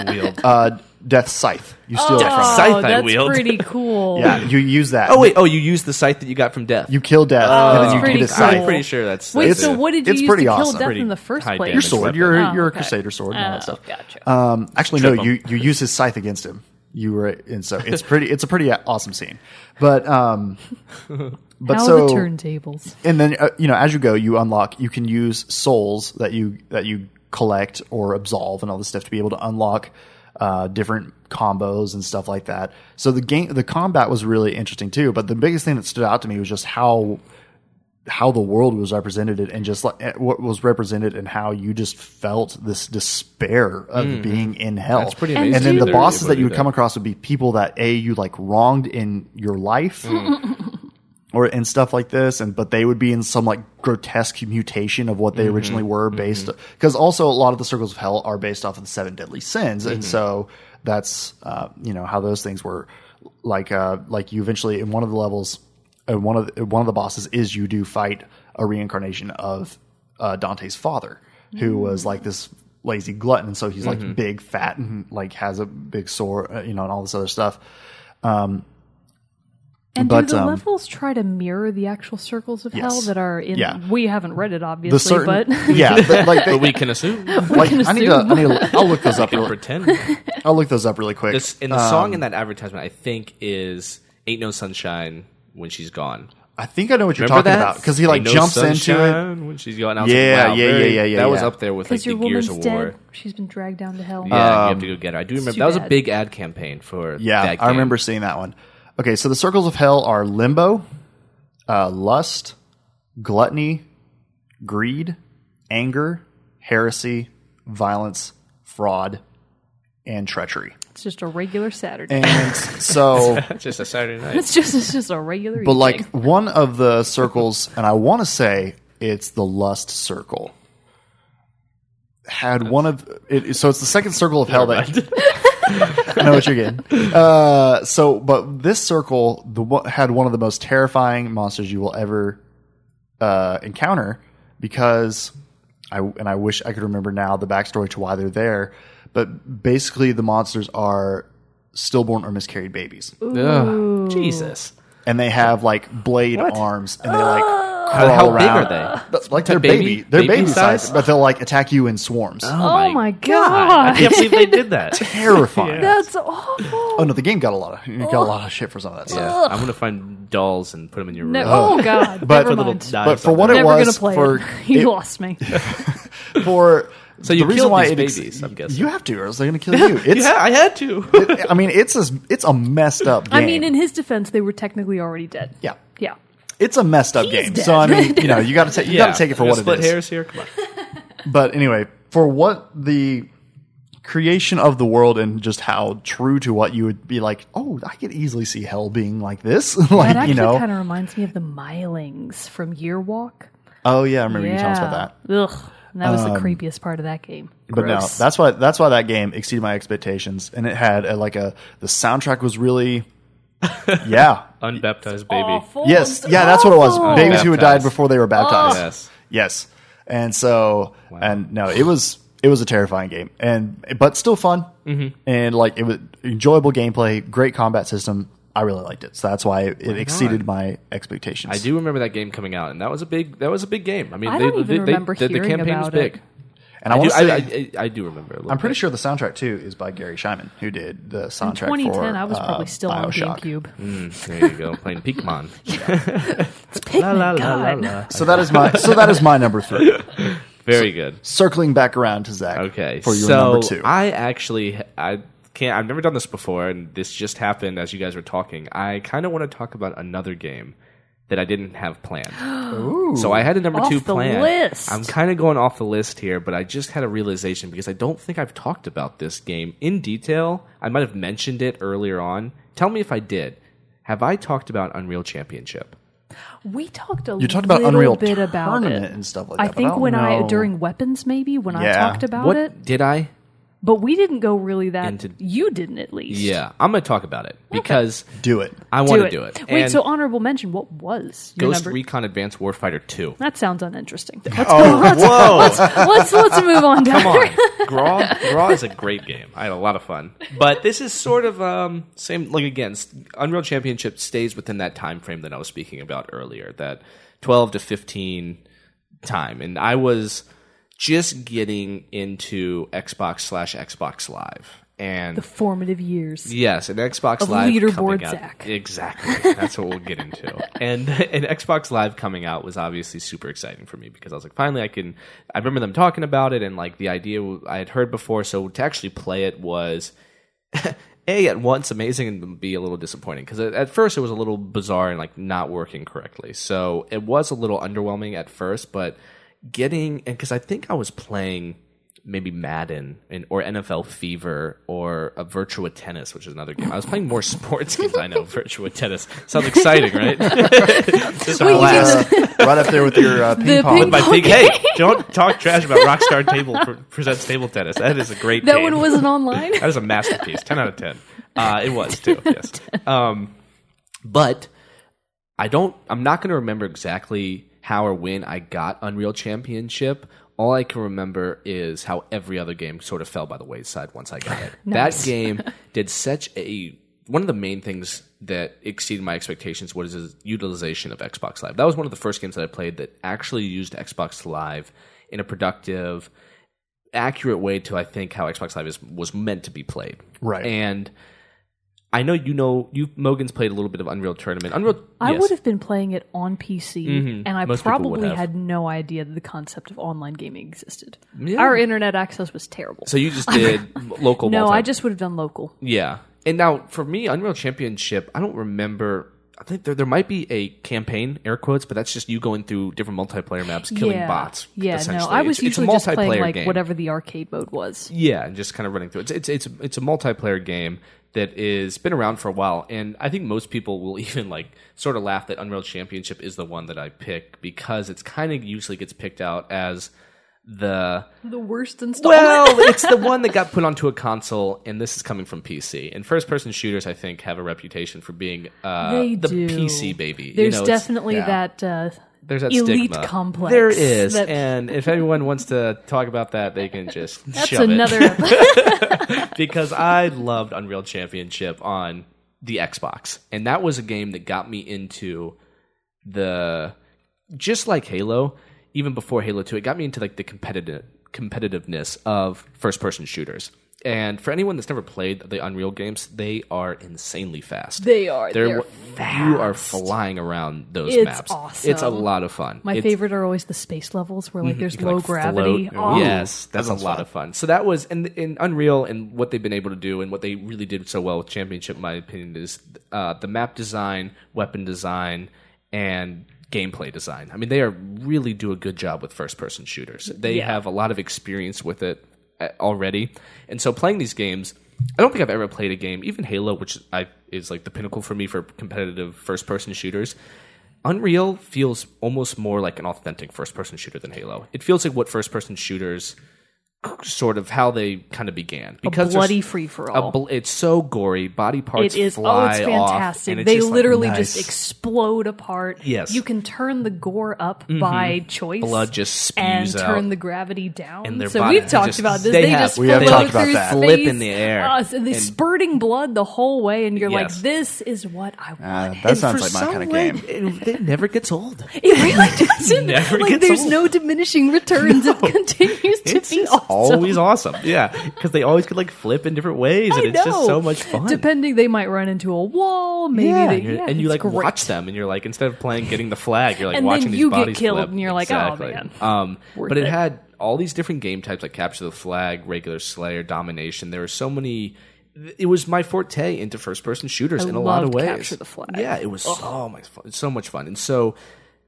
wield? Death Scythe. You steal it from Scythe. That's I wield. Pretty cool. Yeah, you use that. Oh wait, you use the scythe that you got from Death. You kill Death, and then you get a scythe. Cool. I'm pretty sure that's. Wait, that's so it. What did you use to kill Death in the first place? Your sword. Your Crusader sword and all that stuff. Gotcha. Actually, no. You use his scythe against him. You were, and so it's pretty. It's a pretty awesome scene. But how so the turntables. And then as you go, you unlock. You can use souls that you collect or absolve and all this stuff to be able to unlock. Different combos and stuff like that. So the combat was really interesting too. But the biggest thing that stood out to me was just how the world was represented, and just like what was represented, and how you just felt this despair of being in hell. That's pretty amazing. And then the bosses that you would come across would be people that you like wronged in your life. Or and stuff like this, but they would be in some like grotesque mutation of what they originally were, based because also a lot of the circles of hell are based off of the 7 deadly sins, and so that's how those things were like you eventually in one of the levels, one of the bosses is you do fight a reincarnation of Dante's father, who was like this lazy glutton, and so he's like big, fat, and like has a big sword, and all this other stuff. But, do the levels try to mirror the actual circles of hell that are in? Yeah. We haven't read it, obviously, but... Yeah, but we can assume. I'll look those up. I'll look those up really quick. And the song in that advertisement, I think, is Ain't No Sunshine When She's Gone. I think I know what you're talking about, because he like jumps into it when she's gone. Yeah. That was up there with like the Gears of War. She's been dragged down to hell. Yeah, you have to go get her. I do remember that was a big ad campaign for. Yeah, I remember seeing that one. Okay, so the circles of hell are limbo, lust, gluttony, greed, anger, heresy, violence, fraud, and treachery. It's just a regular Saturday. And so it's just a Saturday night. It's just a regular evening. But like one of the circles, and I want to say it's the lust circle. Had one of it, so it's the second circle of hell that. I know what you're getting. But this circle had one of the most terrifying monsters you will ever encounter, because I wish I could remember now the backstory to why they're there. But basically, the monsters are stillborn or miscarried babies. Ooh. Jesus! And they have like blade arms, and they like. How big are they? Like their baby. They're baby size, but they'll like attack you in swarms. Oh my god! I can't believe they did that. Terrifying. Yeah. That's awful. Oh no, the game got a lot of shit for some of that stuff. Yeah. I'm gonna find dolls and put them in your room. Oh god! But for what it was, you lost me. For so you the reason why these babies, I'm guessing you have to, or else they're gonna kill you. Yeah, I had to. It's a messed up game. I mean, in his defense, they were technically already dead. Yeah. It's a messed up game, dead. So I mean, you got to take it for what it is. Split hairs here, come on. But anyway, for what the creation of the world and just how true to what you would be like. Oh, I could easily see hell being like this. Like that actually kind of reminds me of the Milings from Yearwalk. Oh yeah, I remember you telling us about that. Ugh, and that was the creepiest part of that game. Gross. But no, that's why that game exceeded my expectations, and it had the soundtrack was really. Yeah, Unbaptized baby. Awful. Yes. Yeah, that's what it was. Unbaptized. Babies who had died before they were baptized. Oh. Yes. Yes. And so, wow. And no, it was a terrifying game, but still fun. Mm-hmm. And like, it was enjoyable gameplay, great combat system. I really liked it, so that's why it exceeded my expectations. I do remember that game coming out, and that was a big game. I mean, the campaign was big. And I do remember a little. I'm pretty sure the soundtrack too is by Gary Shyman, who did the soundtrack for. In 2010, I was probably still BioShock. On GameCube. There you go, playing Pikmin. It's Pikmin. La, la, la, la, la. So that is my number 3. Very good. Circling back around to Zach. Okay, for your number 2. I've never done this before, and this just happened as you guys were talking. I kind of want to talk about another game that I didn't have planned. Ooh, so I had a number 2 planned. List. I'm kind of going off the list here, but I just had a realization because I don't think I've talked about this game in detail. I might have mentioned it earlier on. Tell me if I did. Have I talked about Unreal Championship? We talked about Unreal bit about Tournament and stuff like that. I think during Weapons maybe when I talked about it. Did I? But we didn't go really that... you didn't, at least. Yeah. I'm going to talk about it because... Okay. Do it. I want to do it. Wait, and so honorable mention, what was your Ghost number? Recon Advanced Warfighter 2. That sounds uninteresting. Let's go. Let's move on down. Come on. Graw is a great game. I had a lot of fun. But this is sort of... same. Like, again, Unreal Championship stays within that time frame that I was speaking about earlier, that 12 to 15 time. And I was... just getting into Xbox Live. And the formative years. Yes, and Xbox Live leaderboard coming Zach. Out. Exactly. That's what we'll get into. And Xbox Live coming out was obviously super exciting for me because I was like, finally I remember them talking about it and like the idea I had heard before, so to actually play it was at once amazing and be a little disappointing because at first it was a little bizarre and like not working correctly. So it was a little underwhelming at first, but because I think I was playing maybe Madden or NFL Fever or a Virtua Tennis, which is another game. I was playing more sports games. I know Virtua Tennis sounds exciting, right? Just a blast. Right up there with your ping pong. With my ping. Hey, don't talk trash about Rockstar Table presents Table Tennis. That is a great. That game. One wasn't online. That is a masterpiece. 10 out of 10. It was too. Yes, but I'm not going to remember exactly how or when I got Unreal Championship. All I can remember is how every other game sort of fell by the wayside once I got it. Nice. That game did one of the main things that exceeded my expectations was its utilization of Xbox Live. That was one of the first games that I played that actually used Xbox Live in a productive, accurate way to, I think, how Xbox Live was meant to be played. Right. And I know Mogan's played a little bit of Unreal Tournament. I would have been playing it on PC, mm-hmm. and I probably had no idea that the concept of online gaming existed. Yeah. Our internet access was terrible. So you just did local. No, I just would have done local. Yeah. And now, for me, Unreal Championship, I don't remember... I think there might be a campaign, air quotes, but that's just you going through different multiplayer maps, killing bots. Yeah, no, I was usually just playing like whatever the arcade mode was. Yeah, and just kind of running through it. It's a multiplayer game that is been around for a while, and I think most people will even like sort of laugh that Unreal Championship is the one that I pick because it's kind of usually gets picked out as the worst installment. Well, it's the one that got put onto a console, and this is coming from PC. And first-person shooters, I think, have a reputation for being the PC baby. There's definitely that. There's that elite stigma. Complex. There is, and if anyone wants to talk about that, they can just shove it. Because I loved Unreal Championship on the Xbox, and that was a game that got me into just like Halo. Even before Halo 2, it got me into like the competitiveness of first-person shooters. And for anyone that's never played the Unreal games, they are insanely fast. They are. They're fast. You are flying around those maps. It's awesome. It's a lot of fun. My favorite are always the space levels where like there's low gravity. Oh. Yes, that's a lot of fun. So that was in Unreal, and what they've been able to do and what they really did so well with Championship, in my opinion, is the map design, weapon design, and gameplay design. I mean, they really do a good job with first-person shooters. They have a lot of experience with it already. And so playing these games, I don't think I've ever played a game, even Halo, which is like the pinnacle for me for competitive first-person shooters. Unreal feels almost more like an authentic first-person shooter than Halo. It feels like what first-person shooters sort of how they kind of began. Because a bloody free-for-all. It's so gory. Body parts fly off. It's fantastic. They literally just explode apart. Yes. You can turn the gore up by choice. Blood just spews out. And turn the gravity down. And so we've talked about this. They just float through space. Flip in the air. They're spurting blood the whole way, and you're like, this is what I want. That sounds like my kind of game. It never gets old. It really doesn't. Like, there's no diminishing returns. It continues to be awesome. Always awesome. Yeah. Because they always could like flip in different ways and it's just so much fun. Depending, they might run into a wall, maybe and you like great. Watch them and you're like, instead of playing getting the flag, you're like and watching these bodies flip. And then you get killed and you're like, oh man. But it had all these different game types like Capture the Flag, regular Slayer, Domination. There were so many. It was my forte into first person shooters in a lot of ways. Capture the Flag. Yeah, it was so much fun. And so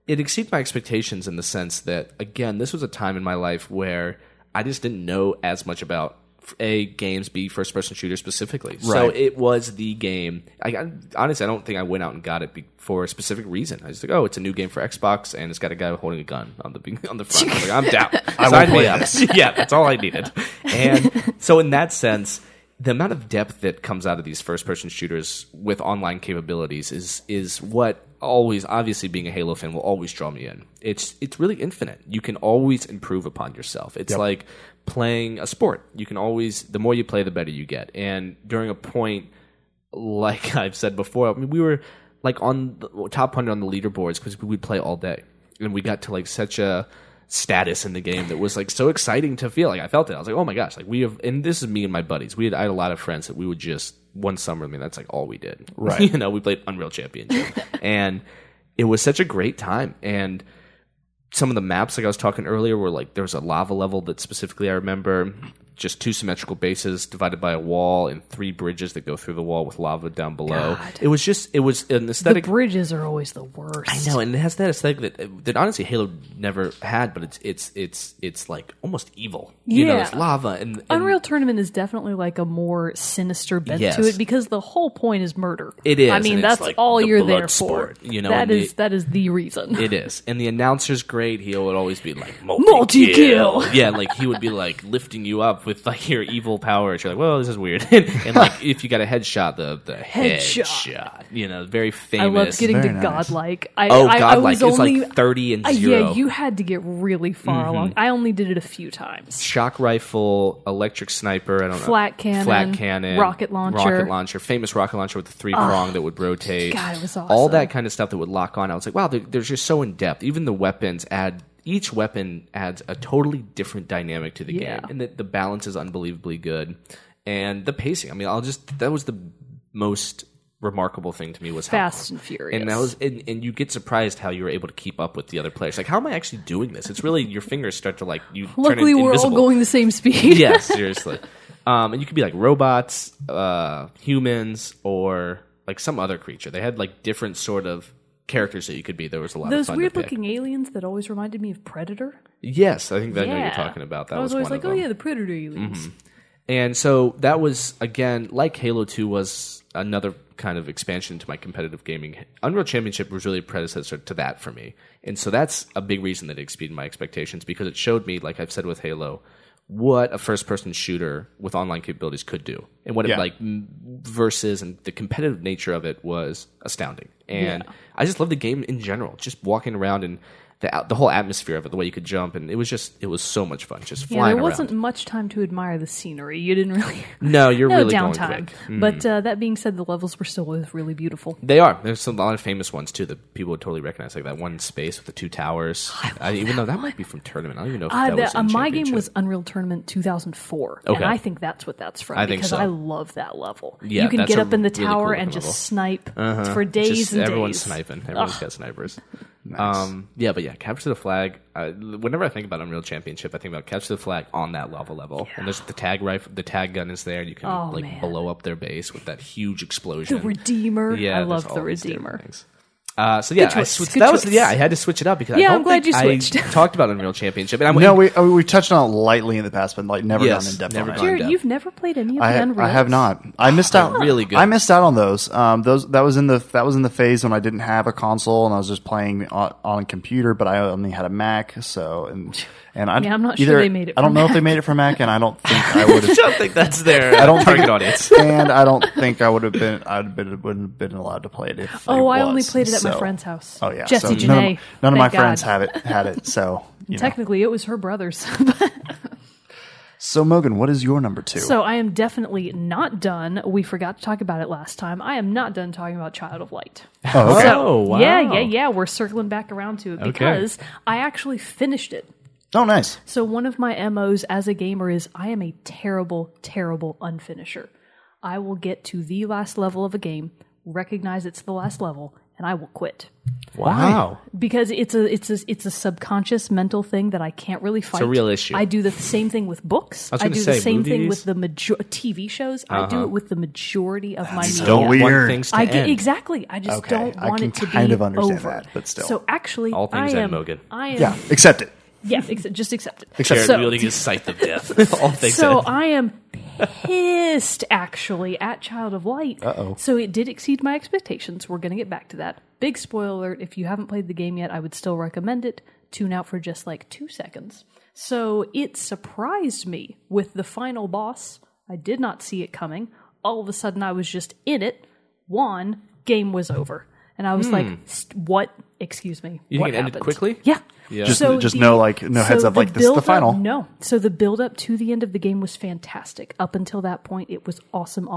it exceeded my expectations in the sense that, again, this was a time in my life where I just didn't know as much about A, games, B, first-person shooters specifically. Right. So it was the game. Honestly, I don't think I went out and got it for a specific reason. I was like, oh, it's a new game for Xbox, and it's got a guy holding a gun on the front. I'm like, I'm down. Sign me up. Yeah, that's all I needed. And so in that sense, the amount of depth that comes out of these first-person shooters with online capabilities is what always, obviously being a Halo fan, will always draw me in. It's really infinite. You can always improve upon yourself. It's like playing a sport. You can always, the more you play, the better you get. And during a point, like I've said before, I mean, we were like on the top 100 on the leaderboards because we'd play all day. And we got to like such a status in the game that was like so exciting to feel. Like I felt it. I was like, oh my gosh, like we have, and this is me and my buddies. I had a lot of friends that we would just, one summer, I mean, that's like all we did. Right. You know, we played Unreal Championship. And it was such a great time. And some of the maps, like I was talking earlier, were like, there was a lava level that specifically I remember, just two symmetrical bases divided by a wall and three bridges that go through the wall with lava down below. God. It was an aesthetic. The bridges are always the worst. I know, and it has that aesthetic that honestly Halo never had, but it's like almost evil. You know, it's lava. And Unreal Tournament is definitely like a more sinister bent to it because the whole point is murder. It is. I mean, that's like all you're there for. You know, that is the reason. It is. And the announcer's great. He would always be like, multi-kill. Yeah, like he would be like lifting you up with like your evil powers. You're like, well, this is weird. And like if you got a headshot, the headshot, you know, very famous. I loved getting very to nice. Godlike. Godlike is only like 30 and 0. Yeah, you had to get really far along. I only did it a few times. Shock rifle, electric sniper, I don't know. Flat cannon, rocket launcher, famous rocket launcher with the three prong that would rotate. God, it was awesome. All that kind of stuff that would lock on. I was like, wow, they're just so in depth. Even the weapons Each weapon adds a totally different dynamic to the game, and the balance is unbelievably good. And the pacing, I mean, that was the most remarkable thing to me was fast and furious. And that was, and you get surprised how you were able to keep up with the other players. Like, how am I actually doing this? It's really your fingers start to like you. Luckily, we're all going the same speed. Yeah, seriously. And you could be like robots, humans, or like some other creature. They had like different sort of characters that you could be. There was a lot of those weird-looking aliens that always reminded me of Predator. Yes, I think that I know you're talking about. That I was always like, oh yeah, the Predator aliens. Mm-hmm. And so that was, again, like Halo 2 was another kind of expansion to my competitive gaming. Unreal Championship was really a predecessor to that for me. And so that's a big reason that it exceeded my expectations because it showed me, like I've said with Halo, what a first-person shooter with online capabilities could do. And what it, like, versus and the competitive nature of it was astounding. And I just loved the game in general, just walking around and the whole atmosphere of it, the way you could jump, and it was so much fun, just flying around. There wasn't much time to admire the scenery. You didn't really... No, you're really downtime. Going quick. But that being said, the levels were still really beautiful. They are. There's a lot of famous ones, too, that people would totally recognize, like that one space with the two towers. Even though that might be from Tournament. I don't even know if that was in my game was Unreal Tournament 2004, and I think that's what that's from, I love that level. Yeah, you can get up in the tower really cool and just level. Snipe for days just, and everyone's days. Sniping. Everyone's got snipers. Nice. Capture the Flag. Whenever I think about Unreal Championship, I think about Capture the Flag on that lava level. Yeah. And there's the tag rifle, the tag gun is there. You can blow up their base with that huge explosion. The Redeemer. Yeah, I love the Redeemer. So yeah, I had to switch it up because I don't I talked about Unreal Championship. And we touched on it lightly in the past, but like never done in depth. Jared, you've never played any of the Unreal. I have not. I missed out. Really good. I missed out on those. That was in the phase when I didn't have a console and I was just playing on a computer, but I only had a Mac. So I'm not sure they made it. I don't know if they made it for Mac, and I don't think I would. I don't think that's their target audience, and I don't think I would have been. I wouldn't have been allowed to play it if. Oh, I only played it at my friend's house. Oh yeah, Jesse Janae. None of my friends had it. So technically, it was her brother's. So Mogan, what is your number 2? So I am definitely not done. We forgot to talk about it last time. I am not done talking about Child of Light. Oh, okay. So, wow. Yeah. We're circling back around to it because I actually finished it. Oh, nice. So one of my MOs as a gamer is I am a terrible, terrible unfinisher. I will get to the last level of a game, recognize it's the last level, and I will quit. Wow. Because it's a subconscious mental thing that I can't really fight. It's a real issue. I do the same thing with books. I do the same thing with the TV shows. Uh-huh. I do it with the majority of my media. Don't want things to end. Exactly. I just don't want it to be over. I can kind of understand that, but still. So actually, all things end, Mogan. Yeah, accept it. Yeah, just accept it. Except wielding his scythe of death. All things so end. I am pissed, actually, at Child of Light. Uh-oh. So it did exceed my expectations. We're going to get back to that. Big spoiler alert, if you haven't played the game yet, I would still recommend it. Tune out for just like 2 seconds. So it surprised me with the final boss. I did not see it coming. All of a sudden, I was just in it. Won. Game was over. And I was like, what? Excuse me. You think it ended quickly? Yeah. Yeah. So heads up like this is the final. No. So the build up to the end of the game was fantastic. Up until that point, it was awesome.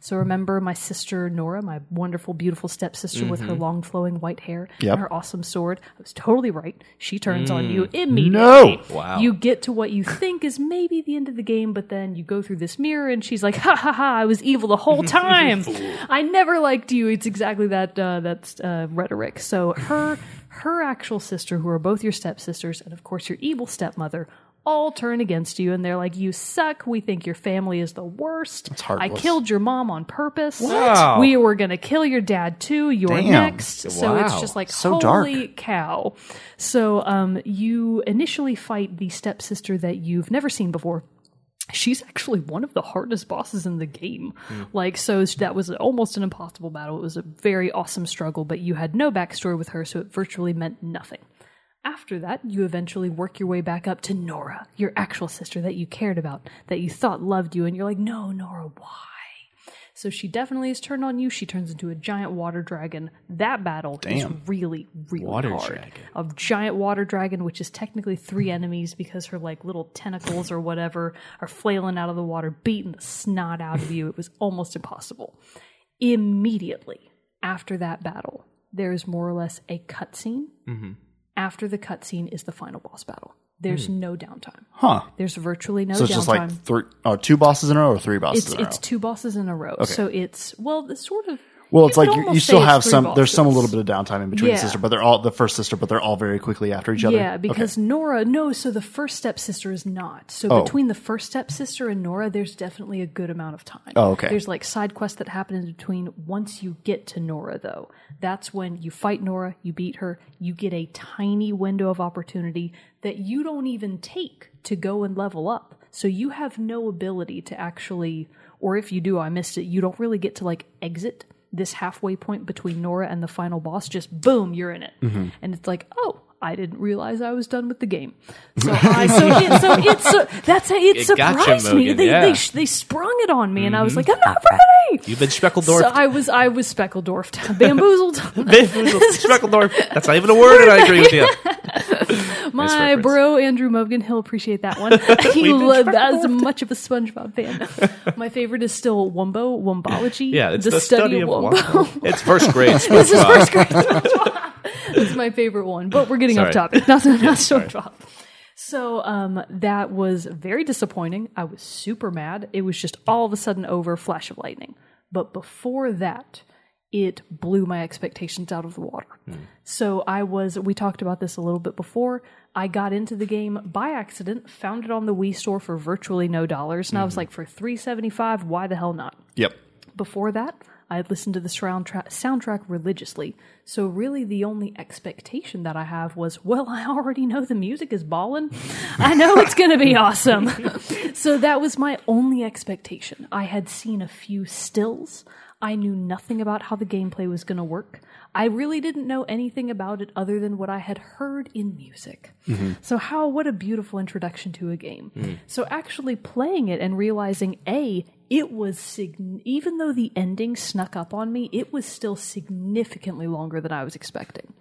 So remember my sister Nora, my wonderful, beautiful stepsister with her long flowing white hair and her awesome sword. I was totally right. She turns on you immediately. No. Wow. You get to what you think is maybe the end of the game, but then you go through this mirror and she's like, ha ha ha, I was evil the whole time. I never liked you. It's exactly that that's rhetoric. So her actual sister, who are both your stepsisters, and of course your evil stepmother, all turn against you, and they're like, you suck, we think your family is the worst, I killed your mom on purpose, wow. We were going to kill your dad too, you're Damn. Next. Wow. So it's just like, so holy dark. Cow. So you initially fight the stepsister that you've never seen before. She's actually one of the hardest bosses in the game. So that was almost an impossible battle. It was a very awesome struggle, but you had no backstory with her, so it virtually meant nothing. After that, you eventually work your way back up to Nora, your actual sister that you cared about, that you thought loved you, and you're like, no, Nora, why? So she definitely is turned on you. She turns into a giant water dragon. That battle is really, really hard. Dragon. A giant water dragon, which is technically 3 enemies because her little tentacles or whatever are flailing out of the water, beating the snot out of you. It was almost impossible. Immediately after that battle, there is more or less a cutscene. Mm-hmm. After the cutscene is the final boss battle. There's no downtime. Huh. There's virtually no downtime. So it's just like 2 bosses in a row or 3 bosses in a row? It's 2 bosses in a row. Okay. So it's, it's sort of... Well, it's like you still have some... Bosses. There's a little bit of downtime in between the first sister, but they're all very quickly after each other. Yeah, because Nora... No, so the first stepsister is not. So between the first stepsister and Nora, there's definitely a good amount of time. Oh, okay. There's side quests that happen in between once you get to Nora, though. That's when you fight Nora, you beat her, you get a tiny window of opportunity that you don't even take to go and level up. So you have no ability to actually... Or if you do, I missed it, you don't really get to exit... this halfway point between Nora and the final boss, just boom, you're in it. Mm-hmm. And it's like, oh, I didn't realize I was done with the game. So it surprised me. Mogan. They sprung it on me, and I was like, I'm not ready. You've been speckeldorfed. So I was speckeldorfed, bamboozled, speckeldorfed. That's not even a word, and I agree with you. My bro Andrew Mogan, he'll appreciate that one. He loved that as much of a SpongeBob fan. My favorite is still Wumbo Wumbology. Yeah, it's the study of Wumbo. It's first grade SpongeBob. This is first grade SpongeBob. It's my favorite one, but we're getting off topic. So that was very disappointing. I was super mad. It was just all of a sudden over, flash of lightning. But before that, it blew my expectations out of the water. So we talked about this a little bit before. I got into the game by accident, found it on the Wii store for virtually no dollars, and I was like, for $3.75, why the hell not? Yep. Before that, I had listened to the soundtrack religiously, so really the only expectation that I have was, well, I already know the music is ballin'. I know it's going to be awesome. So that was my only expectation. I had seen a few stills. I knew nothing about how the gameplay was going to work. I really didn't know anything about it other than what I had heard in music. Mm-hmm. So what a beautiful introduction to a game. Mm-hmm. So actually playing it and realizing, it was, even though the ending snuck up on me, it was still significantly longer than I was expecting.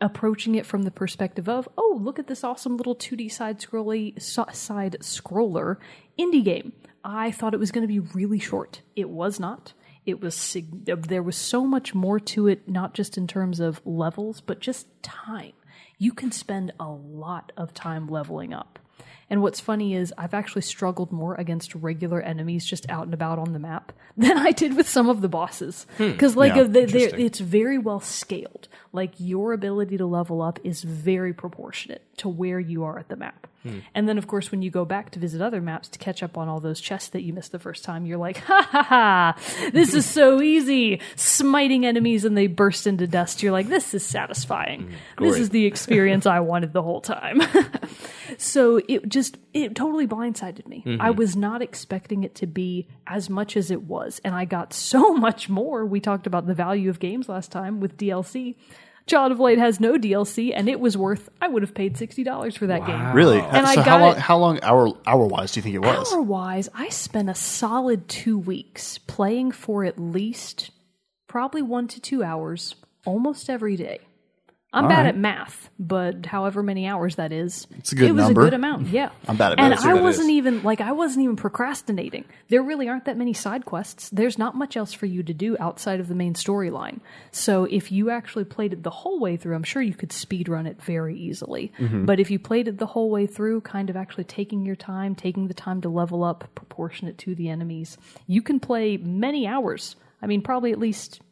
Approaching it from the perspective of, oh, look at this awesome little 2D side-scroller indie game. I thought it was going to be really short. It was not. There was so much more to it, not just in terms of levels, but just time. You can spend a lot of time leveling up. And what's funny is I've actually struggled more against regular enemies just out and about on the map than I did with some of the bosses. Because it's very well scaled. Like, your ability to level up is very proportionate to where you are at the map. And then, of course, when you go back to visit other maps to catch up on all those chests that you missed the first time, you're like, ha ha ha, this is so easy. Smiting enemies and they burst into dust. You're like, this is satisfying. This is the experience I wanted the whole time. So it totally blindsided me. Mm-hmm. I was not expecting it to be as much as it was. And I got so much more. We talked about the value of games last time with DLC. Child of Light has no DLC, and it was worth, I would have paid $60 for that game. Really? And so how long hour-wise do you think it was? Hour-wise, I spent a solid 2 weeks playing for at least probably 1 to 2 hours almost every day. I'm bad at math, but however many hours that is, it was a good amount. Yeah, I'm bad at math. And I wasn't even procrastinating. There really aren't that many side quests. There's not much else for you to do outside of the main storyline. So if you actually played it the whole way through, I'm sure you could speed run it very easily. Mm-hmm. But if you played it the whole way through, kind of actually taking the time to level up, proportionate to the enemies, you can play many hours. I mean, probably at least,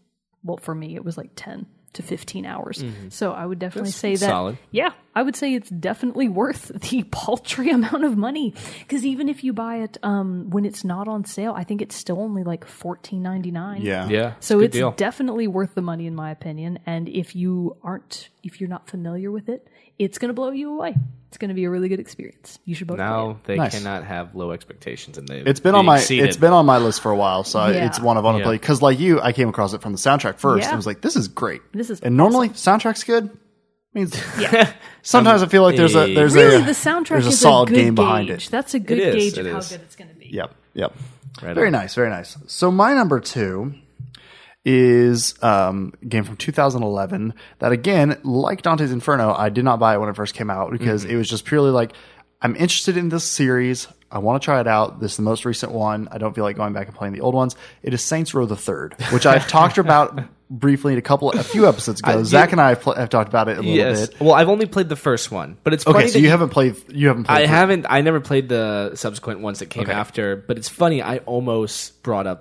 well, for me, it was like 10 to 15 hours. Mm-hmm. So I would definitely say that, solid. Yeah, I would say it's definitely worth the paltry amount of money. Because even if you buy it when it's not on sale, I think it's still only like $14.99. Yeah. So it's definitely worth the money in my opinion. And if you're not familiar with it, it's going to blow you away. It's going to be a really good experience. You should both play it. They cannot have low expectations, and it's been on my list for a while, so it's one I want to play. Because like you, I came across it from the soundtrack first. And I was like, this is great. Normally soundtrack's good. I mean, sometimes I feel like there's a solid game behind it. That's a good gauge of how good it's going to be. Yep. Right, very on. Nice, very nice. So my number two is a game from 2011 that, again, like Dante's Inferno, I did not buy it when it first came out because it was just purely like, I'm interested in this series. I want to try it out. This is the most recent one. I don't feel like going back and playing the old ones. It is Saints Row the Third, which I've talked about briefly a few episodes ago. Zach and I have talked about it a little bit. Well, I've only played the first one, but it's funny. Okay, so you haven't played. I never played the subsequent ones that came after. But it's funny. I almost put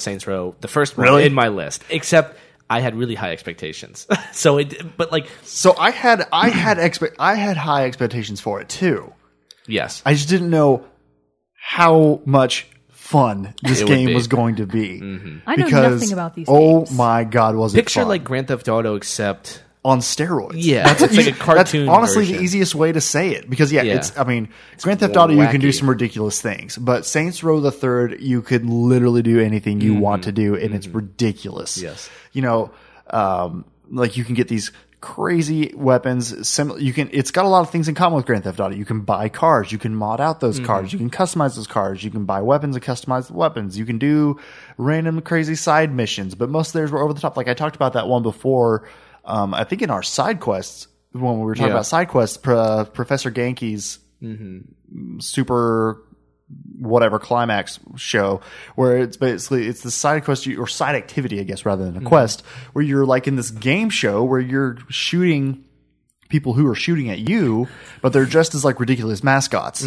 Saints Row the first one in my list, except I had really high expectations. I had high expectations for it too. Yes, I just didn't know how much fun this game was going to be. Mm-hmm. I know nothing about these games. Oh my god, was it fun. Picture like Grand Theft Auto except on steroids. Yeah, that's like a cartoon. That's honestly the easiest way to say it because it's Grand Theft Auto, you can do some ridiculous things, but Saints Row the Third, you could literally do anything you want to do, and it's ridiculous. Yes, you know, like you can get these crazy weapons. It's got a lot of things in common with Grand Theft Auto. You can buy cars. You can mod out those cars. You can customize those cars. You can buy weapons and customize the weapons. You can do random crazy side missions, but most of theirs were over the top. Like I talked about that one before, I think in our side quests, when we were talking about side quests, Professor Ganke's super whatever climax show, where it's basically the side quest or side activity, I guess, rather than a quest, where you're like in this game show where you're shooting people who are shooting at you, but they're dressed as like ridiculous mascots.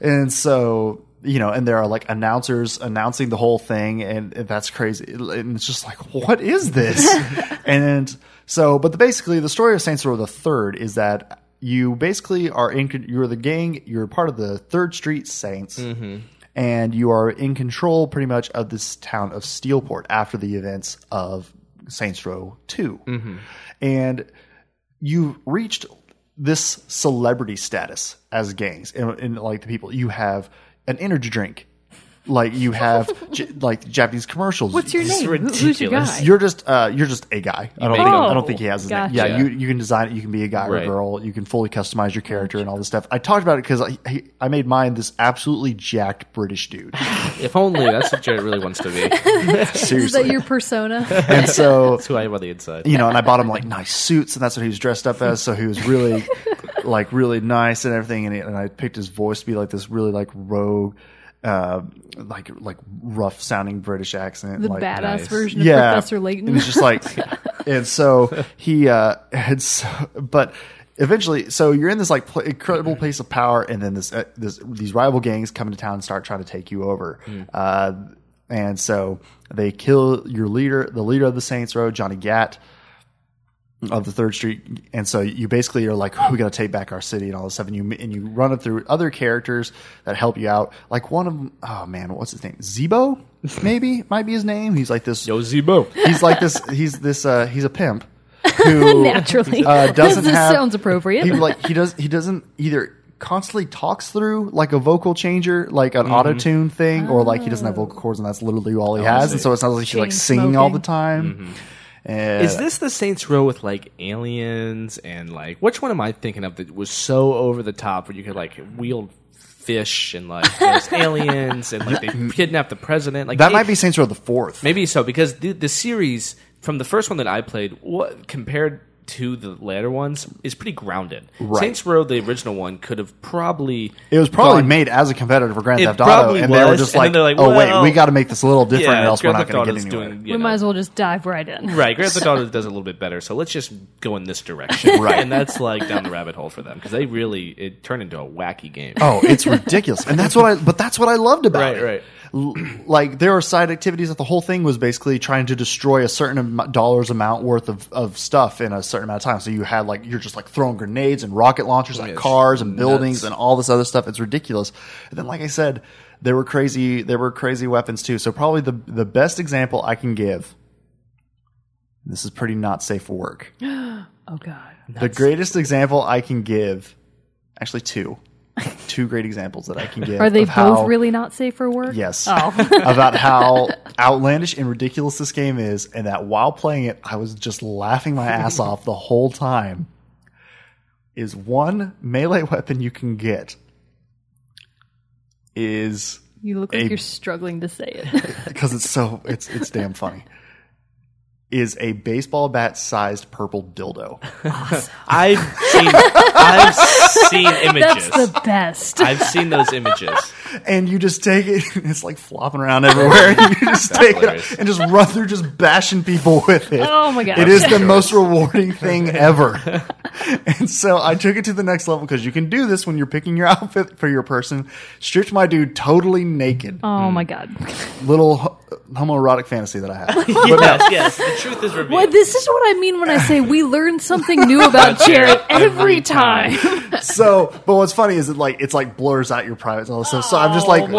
And so, you know, and there are like announcers announcing the whole thing, and that's crazy. And it's just like, what is this? And so, but basically the story of Saints Row the Third is that you basically you're the gang, you're part of the Third Street Saints, and you are in control pretty much of this town of Steelport after the events of Saints Row 2. Mm-hmm. And you've reached this celebrity status as gangs and like the people. You have an energy drink. Like you have like Japanese commercials. What's your name? Ridiculous. Who's your guy? You're just a guy. I don't think he has his name. Yeah, you can design it. You can be a guy or a girl. You can fully customize your character and all this stuff. I talked about it because I made mine this absolutely jacked British dude. If only that's what Jared really wants to be. Seriously, is that your persona? And so that's who I am on the inside. You know, and I bought him like nice suits, and that's what he was dressed up as. So he was really like really nice and everything. And I picked his voice to be like this really like rogue. Like rough sounding British accent, the like, badass version of Professor Layton. It was just like, and so he but eventually, so you're in this like incredible place of power, and then these rival gangs come into town and start trying to take you over. And so they kill your leader, the leader of the Saints Row, Johnny Gat of the Third Street, and so you basically are like, oh, we got to take back our city and all this stuff, and you run it through other characters that help you out. Like one of them, oh man, what's his name? Zebo, maybe might be his name. He's like this. Yo, Zebo. He's like this. He's a pimp who naturally doesn't this have. Sounds appropriate. He doesn't either. Constantly talks through like a vocal changer, like an auto-tune thing, or like he doesn't have vocal cords, and that's literally all he has. And so it sounds like she's like singing all the time. Mm-hmm. Is this the Saints Row with like aliens and like which one am I thinking of that was so over the top where you could like wield fish and like there's aliens and like they kidnapped the president? Like that might be Saints Row the Fourth, maybe so, because the series from the first one that I played compared to the later ones is pretty grounded. Right. Saints Row, the original one, could have probably... It was probably made as a competitor for Grand Theft Auto, and they were just like, wait, we got to make this a little different, or else we're not going to get anywhere. We might as well just dive right in. Right, Grand Theft Auto does a little bit better, so let's just go in this direction. Right. And that's like down the rabbit hole for them, because it turned into a wacky game. Oh, it's ridiculous. And that's what I loved about it. Right. Like there were side activities that the whole thing was basically trying to destroy a certain dollars amount worth of stuff in a certain amount of time. So you had like you're just like throwing grenades and rocket launchers at cars and buildings and all this other stuff. It's ridiculous. And then, like I said, there were crazy weapons too. So probably the best example I can give. This is pretty not safe for work. Oh God! The greatest example I can give, actually two. Two great examples that I can give. Are they both really not safe for work? Yes. Oh. About how outlandish and ridiculous this game is, and that while playing it, I was just laughing my ass off the whole time. Is one melee weapon you can get is... You look like you're struggling to say it. Because it's damn funny. Is a baseball bat-sized purple dildo. Awesome. I've seen images. That's the best. I've seen those images. And you just take it, and it's like flopping around everywhere, and you just take it and just run through just bashing people with it. Oh, my God. It is the most rewarding thing ever. And so I took it to the next level, because you can do this when you're picking your outfit for your person. Stripped my dude totally naked. Oh, my God. Little homoerotic fantasy that I have. Yes. Truth is revealed. Well, this is what I mean when I say we learn something new about Jared every time. But what's funny is it blurs out your privates and all this stuff. So I'm just like, I'm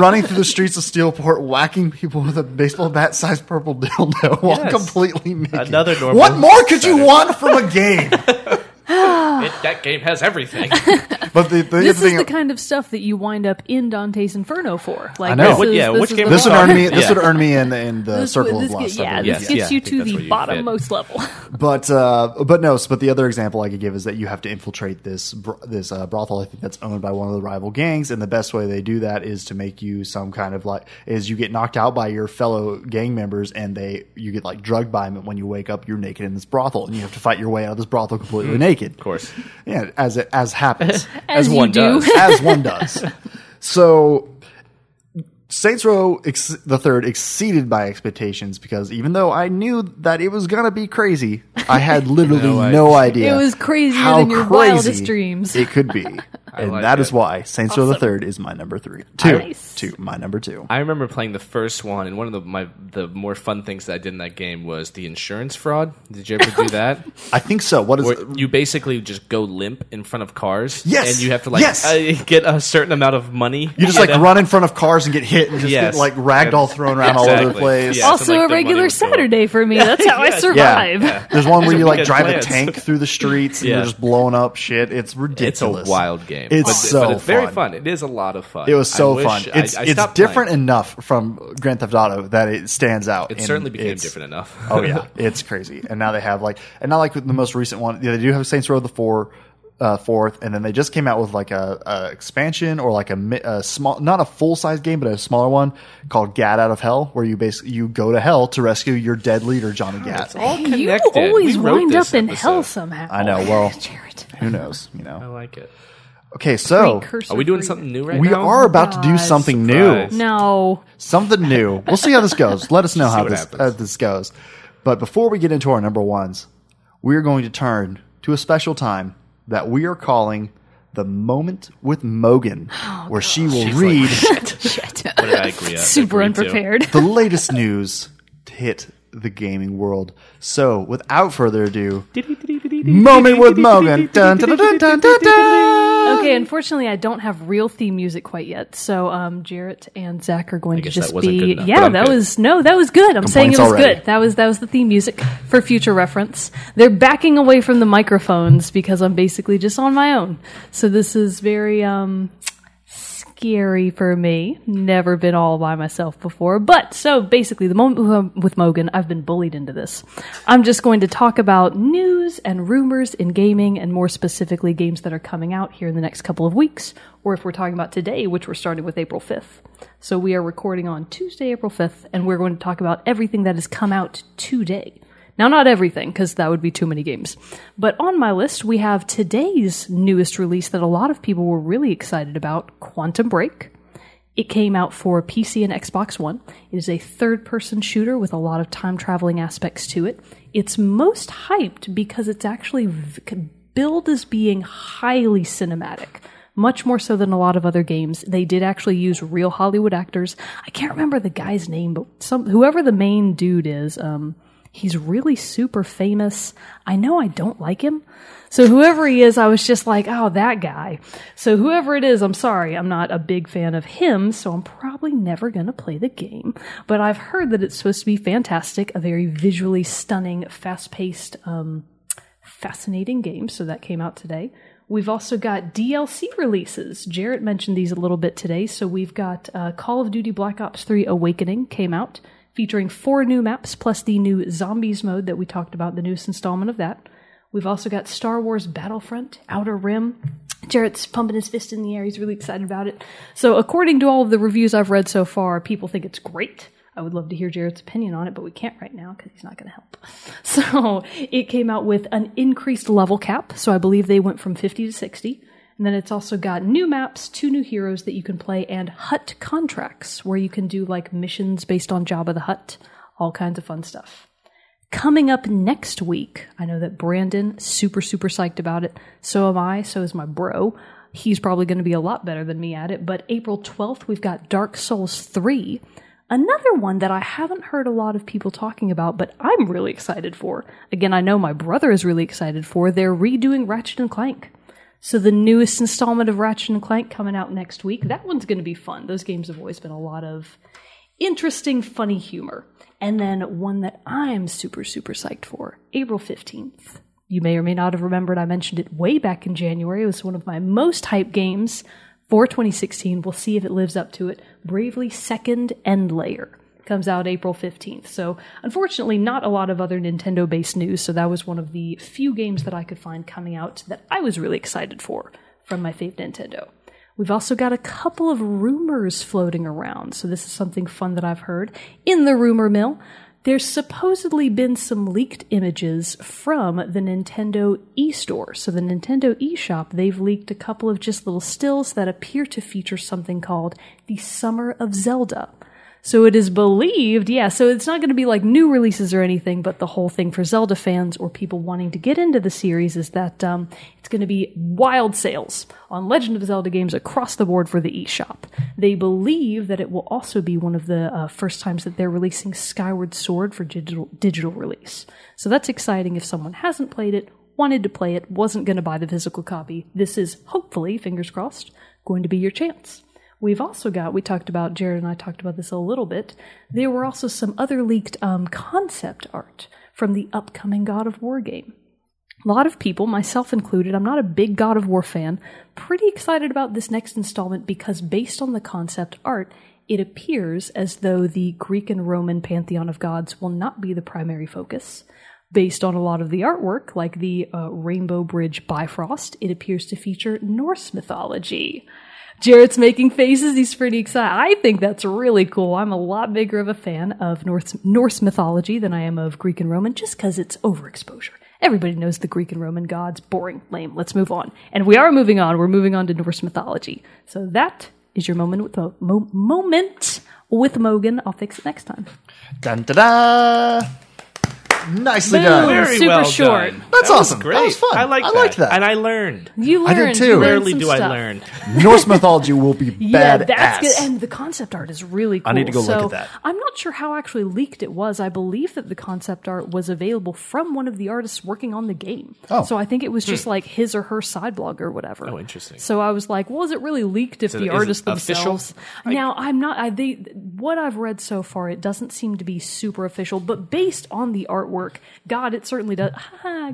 running through the streets of Steelport, whacking people with a baseball bat-sized purple dildo while completely naked. Another normal. What more could you want from a game? That game has everything. But this is the kind of stuff that you wind up in Dante's Inferno for. Like, I know. This would earn me in the Circle of Lost. This gets you to the bottommost level. But the other example I could give is that you have to infiltrate this brothel. I think that's owned by one of the rival gangs, and the best way they do that is to make you some kind of like is you get knocked out by your fellow gang members, and you get like drugged by them. And when you wake up, you're naked in this brothel, and you have to fight your way out of this brothel completely naked. Of course. Yeah, as happens. As one does. So Saints Row the Third exceeded my expectations, because even though I knew that it was going to be crazy, I had literally no idea. It was crazier than your wildest dreams. It could be. And like that is why Saints Row the Third is my number 3. My number 2. I remember playing the first one, and one of the more fun things that I did in that game was the insurance fraud. Did you ever do that? I think so. What is it? You basically just go limp in front of cars. Yes. And you have to get a certain amount of money. You just run in front of cars and get hit and just get ragdoll thrown around all over the place. Yeah, also a regular Saturday for me. That's how I survive. Yeah. Yeah. There's one where you drive a tank through the streets and you're just blowing up shit. It's ridiculous. It's a wild game. But it's very fun. It is a lot of fun. It was so fun. It's different enough from Grand Theft Auto that it stands out. It certainly became different enough. Oh yeah, it's crazy. And now they have with the most recent one. Yeah, they do have Saints Row the fourth, and then they just came out with a expansion or a small, not a full size game, but a smaller one called Gat Out of Hell, where you basically go to hell to rescue your dead leader Johnny Gat. It's all connected. You always wind up in hell somehow. I know. Well, Jarrett, who knows? You know, I like it. Okay, so are we doing something new right now? We are about to do something new. No, something new. We'll see how this goes. Let us know how this goes. But before we get into our number ones, we are going to turn to a special time that we are calling The Moment with Mogan, where she will read super unprepared the latest news to hit the gaming world. So, without further ado, Moment with Mogan. Okay, unfortunately, I don't have real theme music quite yet. So, Jarrett and Zach are going to just be. Yeah, that was good. I'm saying it was good. That was the theme music for future reference. They're backing away from the microphones because I'm basically just on my own. So this is very scary for me. Never been all by myself before. But so basically, the moment with Mogan, I've been bullied into this. I'm just going to talk about news and rumors in gaming, and more specifically, games that are coming out here in the next couple of weeks, or if we're talking about today, which we're starting with April 5th. So we are recording on Tuesday, April 5th, and we're going to talk about everything that has come out today. Now, not everything, because that would be too many games. But on my list, we have today's newest release that a lot of people were really excited about, Quantum Break. It came out for PC and Xbox One. It is a third-person shooter with a lot of time-traveling aspects to it. It's most hyped because it's actually billed as being highly cinematic, much more so than a lot of other games. They did actually use real Hollywood actors. I can't remember the guy's name, but whoever the main dude is... he's really super famous. I know I don't like him. So whoever he is, I was just like, oh, that guy. So whoever it is, I'm sorry, I'm not a big fan of him, so I'm probably never going to play the game. But I've heard that it's supposed to be fantastic, a very visually stunning, fast-paced, fascinating game. So that came out today. We've also got DLC releases. Jarrett mentioned these a little bit today. So we've got Call of Duty Black Ops 3 Awakening came out, featuring 4 new maps, plus the new Zombies mode that we talked about, the newest installment of that. We've also got Star Wars Battlefront, Outer Rim. Jarrett's pumping his fist in the air. He's really excited about it. So according to all of the reviews I've read so far, people think it's great. I would love to hear Jarrett's opinion on it, but we can't right now because he's not going to help. So it came out with an increased level cap, so I believe they went from 50 to 60. And then it's also got new maps, 2 new heroes that you can play, and hut contracts, where you can do missions based on Jabba the Hutt, all kinds of fun stuff. Coming up next week, I know that Brandon, super, super psyched about it. So am I, so is my bro. He's probably going to be a lot better than me at it. But April 12th, we've got Dark Souls 3. Another one that I haven't heard a lot of people talking about, but I'm really excited for. Again, I know my brother is really excited for. They're redoing Ratchet & Clank. So the newest installment of Ratchet & Clank coming out next week. That one's going to be fun. Those games have always been a lot of interesting, funny humor. And then one that I'm super, super psyched for, April 15th. You may or may not have remembered I mentioned it way back in January. It was one of my most hyped games for 2016. We'll see if it lives up to it. Bravely Second Endlayer comes out April 15th. So unfortunately, not a lot of other Nintendo-based news, so that was one of the few games that I could find coming out that I was really excited for from my fave Nintendo. We've also got a couple of rumors floating around, so this is something fun that I've heard. In the rumor mill, there's supposedly been some leaked images from the Nintendo eStore. So the Nintendo eShop, they've leaked a couple of just little stills that appear to feature something called the Summer of Zelda. So it is believed, yeah, so it's not going to be like new releases or anything, but the whole thing for Zelda fans or people wanting to get into the series is that it's going to be wild sales on Legend of Zelda games across the board for the eShop. They believe that it will also be one of the first times that they're releasing Skyward Sword for digital release. So that's exciting if someone hasn't played it, wanted to play it, wasn't going to buy the physical copy. This is hopefully, fingers crossed, going to be your chance. We've also got, Jared and I talked about this a little bit, there were also some other leaked concept art from the upcoming God of War game. A lot of people, myself included, I'm not a big God of War fan, pretty excited about this next installment because based on the concept art, it appears as though the Greek and Roman pantheon of gods will not be the primary focus. Based on a lot of the artwork, like the Rainbow Bridge Bifrost, it appears to feature Norse mythology. Jarrett's making faces. He's pretty excited. I think that's really cool. I'm a lot bigger of a fan of Norse mythology than I am of Greek and Roman, just because it's overexposure. Everybody knows the Greek and Roman gods. Boring. Lame. Let's move on. And we are moving on. We're moving on to Norse mythology. So that is your moment with Mogan. I'll fix it next time. Dun-da-da! Nicely done. Very super well short. Done. That's awesome. Great. That was fun. I liked that. And I learned. You learned. I did too. Rarely do stuff. I learn. Norse mythology will be badass. That's good. And the concept art is really cool. I need to go look at that. I'm not sure how actually leaked it was. I believe that the concept art was available from one of the artists working on the game. Oh. So I think it was just like his or her side blog or whatever. Oh, interesting. So I was like, well, is it really leaked if the artists themselves? Official? Now, what I've read so far, it doesn't seem to be super official, but based on the artwork, it certainly does.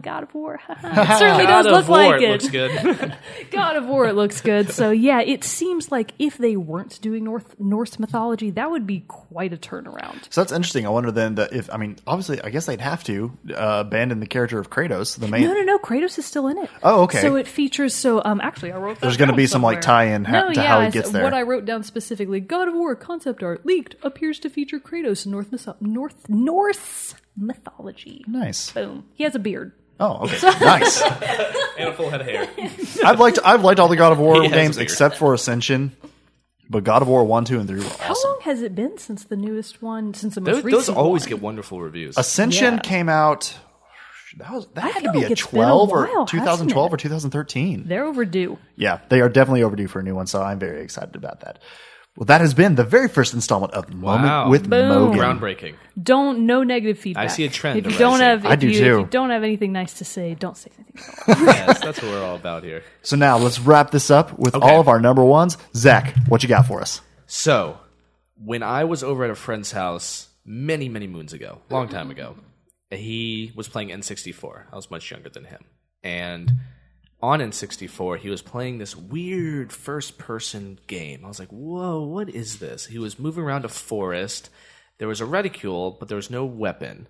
God of War. It certainly does look like it. Looks good. God of War, it looks good. So yeah, it seems like if they weren't doing Norse mythology, that would be quite a turnaround. So that's interesting. I wonder then obviously, I guess they'd have to abandon the character of Kratos, the main. No, Kratos is still in it. Oh, okay. So it features. So actually, I wrote. There's going to be some tie-in how he gets there. What I wrote down specifically: God of War concept art leaked appears to feature Kratos in Norse mythology. Nice. Boom. He has a beard. Oh, okay. Nice. And a full head of hair. I've liked all the God of War games except for Ascension. But God of War 1, 2, and 3 were awesome. How long has it been since the newest one? Since the most recent one? Those always get wonderful reviews. Ascension came out... That had to be a 12 or 2012 or 2013. They're overdue. Yeah, they are definitely overdue for a new one, so I'm very excited about that. Well, that has been the very first installment of Moment with Mogan. Groundbreaking. No negative feedback. I see a trend. If you don't have anything nice to say, don't say anything. Yes, that's what we're all about here. So now let's wrap this up with all of our number ones. Zach, what you got for us? So when I was over at a friend's house many, many moons ago, long time ago, he was playing N64. I was much younger than him. And on N64, he was playing this weird first-person game. I was like, whoa, what is this? He was moving around a forest. There was a reticule, but there was no weapon.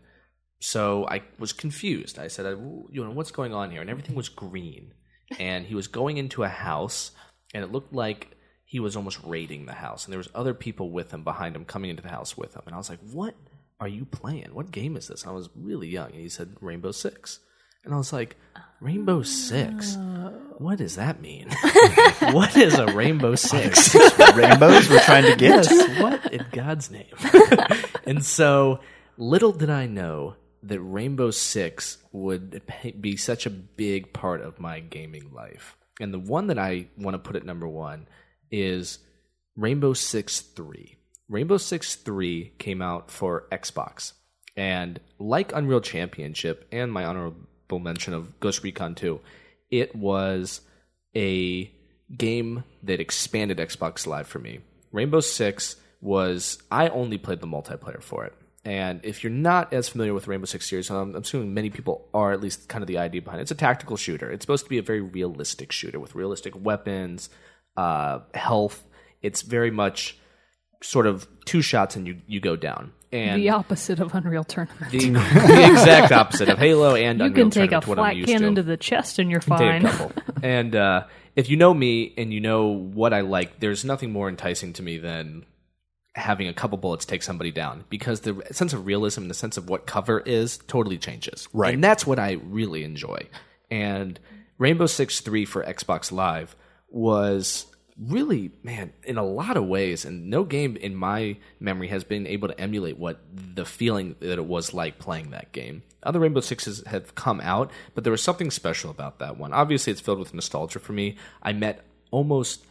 So I was confused. I said, what's going on here? And everything was green. And he was going into a house, and it looked like he was almost raiding the house. And there was other people with him behind him coming into the house with him. And I was like, what are you playing? What game is this? And I was really young. And he said, Rainbow Six. And I was like, Rainbow Six? What does that mean? What is a Rainbow Six? Rainbows we're trying to guess. What in God's name? And so little did I know that Rainbow Six would be such a big part of my gaming life. And the one that I want to put at number one is Rainbow Six 3. Rainbow Six 3 came out for Xbox. And like Unreal Championship and my honorable mention of Ghost Recon 2, it was a game that expanded Xbox Live for me. Rainbow Six was... I only played the multiplayer for it. And if you're not as familiar with Rainbow Six series, I'm assuming many people are, at least kind of the idea behind it. It's a tactical shooter. It's supposed to be a very realistic shooter with realistic weapons, health. It's very much sort of two shots and you go down. And the opposite of Unreal Tournament. The exact opposite of Halo and Unreal Tournament. You can take a flat cannon to the chest and you're fine. Take a couple. And if you know me and you know what I like, there's nothing more enticing to me than having a couple bullets take somebody down. Because the sense of realism and the sense of what cover is totally changes. Right. And that's what I really enjoy. And Rainbow Six 3 for Xbox Live was really, man, in a lot of ways, and no game in my memory has been able to emulate what the feeling that it was like playing that game. Other Rainbow Sixes have come out, but there was something special about that one. Obviously, it's filled with nostalgia for me. I met almost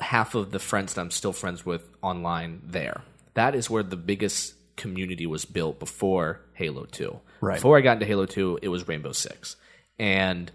half of the friends that I'm still friends with online there. That is where the biggest community was built before Halo 2. Right. Before I got into Halo 2, it was Rainbow Six. And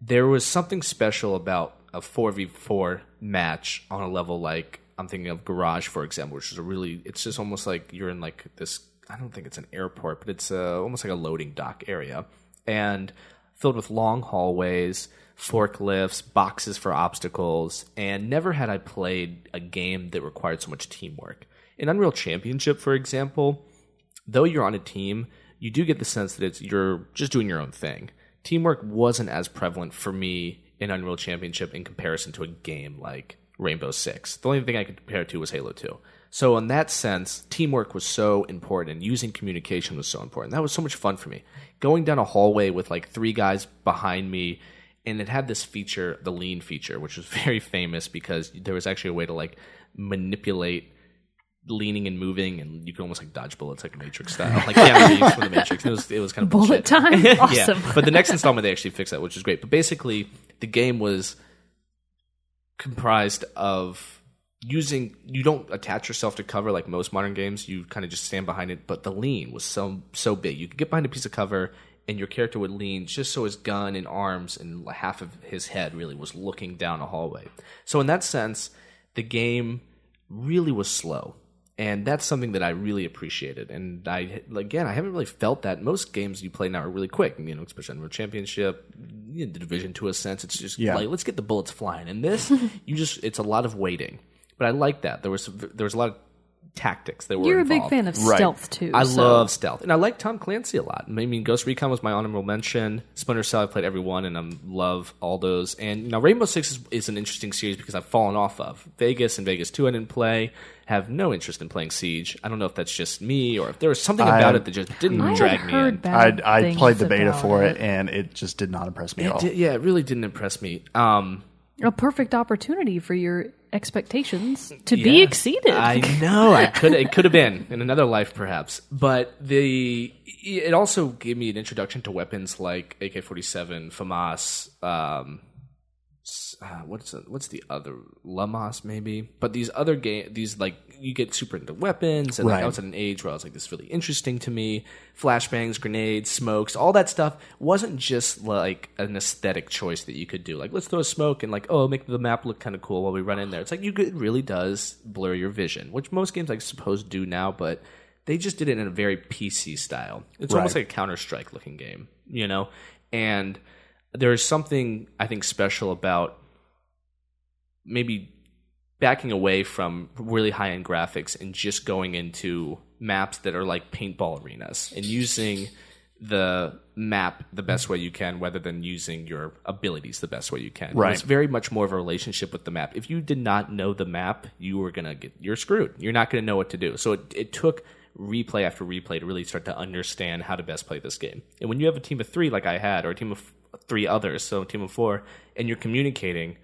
there was something special about a 4v4 match on a level like, I'm thinking of Garage, for example, which is a really, it's just almost like you're in like this, I don't think it's an airport, but it's almost like a loading dock area, and filled with long hallways, forklifts, boxes for obstacles, and never had I played a game that required so much teamwork. In Unreal Championship, for example, though you're on a team, you do get the sense that it's you're just doing your own thing. Teamwork wasn't as prevalent for me in Unreal Championship in comparison to a game like Rainbow Six. The only thing I could compare it to was Halo 2. So in that sense, teamwork was so important, and using communication was so important. That was so much fun for me. Going down a hallway with like three guys behind me, and it had this feature, the lean feature, which was very famous because there was actually a way to like manipulate leaning and moving, and you can almost like dodge bullets like Matrix style, like yeah, from the Matrix. It was kind of bullet bullshit. Time, awesome. Yeah. But the next installment they actually fixed that, which is great. But basically, the game was comprised of using. You don't attach yourself to cover like most modern games. You kind of just stand behind it. But the lean was so big. You could get behind a piece of cover, and your character would lean just so his gun and arms and half of his head really was looking down a hallway. So in that sense, the game really was slow. And that's something that I really appreciated. And I haven't really felt that. Most games you play now are really quick. You know, especially Unreal Championship, you know, The Division to a sense. It's just like, let's get the bullets flying. And this, it's a lot of waiting. But I like that. There was a lot of tactics that were involved. You're a big fan of stealth, too. I love stealth. And I like Tom Clancy a lot. I mean, Ghost Recon was my honorable mention. Splinter Cell, I played every one, and I love all those. And now Rainbow Six is an interesting series because I've fallen off of. Vegas and Vegas 2 I didn't play. Have no interest in playing Siege. I don't know if that's just me or if there was something about it that just didn't drag me in. I played the beta for it, and it just did not impress me at all. It really didn't impress me. A perfect opportunity for your expectations to be exceeded. I know. It could have been in another life, perhaps. But it also gave me an introduction to weapons like AK-47, FAMAS, what's the other, Lamas maybe, but these other games, these like you get super into weapons, and I was at an age where I was like, this is really interesting to me. Flashbangs, grenades, smokes, all that stuff wasn't just like an aesthetic choice that you could do. Like, let's throw a smoke and like, oh, make the map look kind of cool while we run in there. It's like it really does blur your vision, which most games I suppose do now, but they just did it in a very PC style. It's almost like a Counter-Strike looking game, you know, and there is something, I think, special about maybe backing away from really high-end graphics and just going into maps that are like paintball arenas and using the map the best way you can rather than using your abilities the best way you can. Right. It's very much more of a relationship with the map. If you did not know the map, you're screwed. You're not going to know what to do. So it took replay after replay to really start to understand how to best play this game. And when you have a team of three like I had, or a team of three others, so a team of four, and you're communicating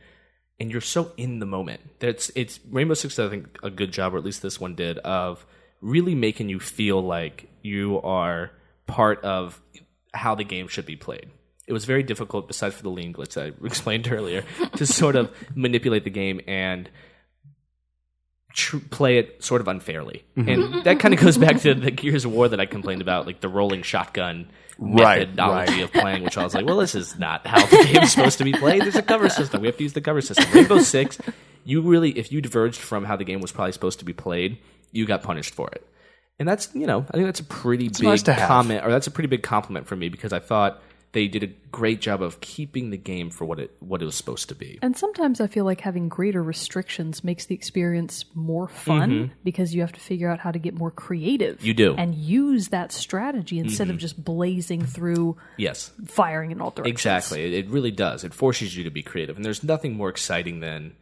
and you're so in the moment. It's Rainbow Six does, I think, a good job, or at least this one did, of really making you feel like you are part of how the game should be played. It was very difficult, besides for the lean glitch that I explained earlier, to sort of manipulate the game and play it sort of unfairly. Mm-hmm. And that kind of goes back to the Gears of War that I complained about, like the rolling shotgun methodology of playing, which I was like, well, this is not how the game is supposed to be played. There's a cover system. We have to use the cover system. Rainbow Six, if you diverged from how the game was probably supposed to be played, you got punished for it. And that's, you know, I think that's a pretty big comment, or that's a pretty big compliment for me, because I thought they did a great job of keeping the game for what it was supposed to be. And sometimes I feel like having greater restrictions makes the experience more fun, mm-hmm. because you have to figure out how to get more creative. You do. And use that strategy instead mm-hmm. of just blazing through, firing in all directions. Exactly. It really does. It forces you to be creative. And there's nothing more exciting than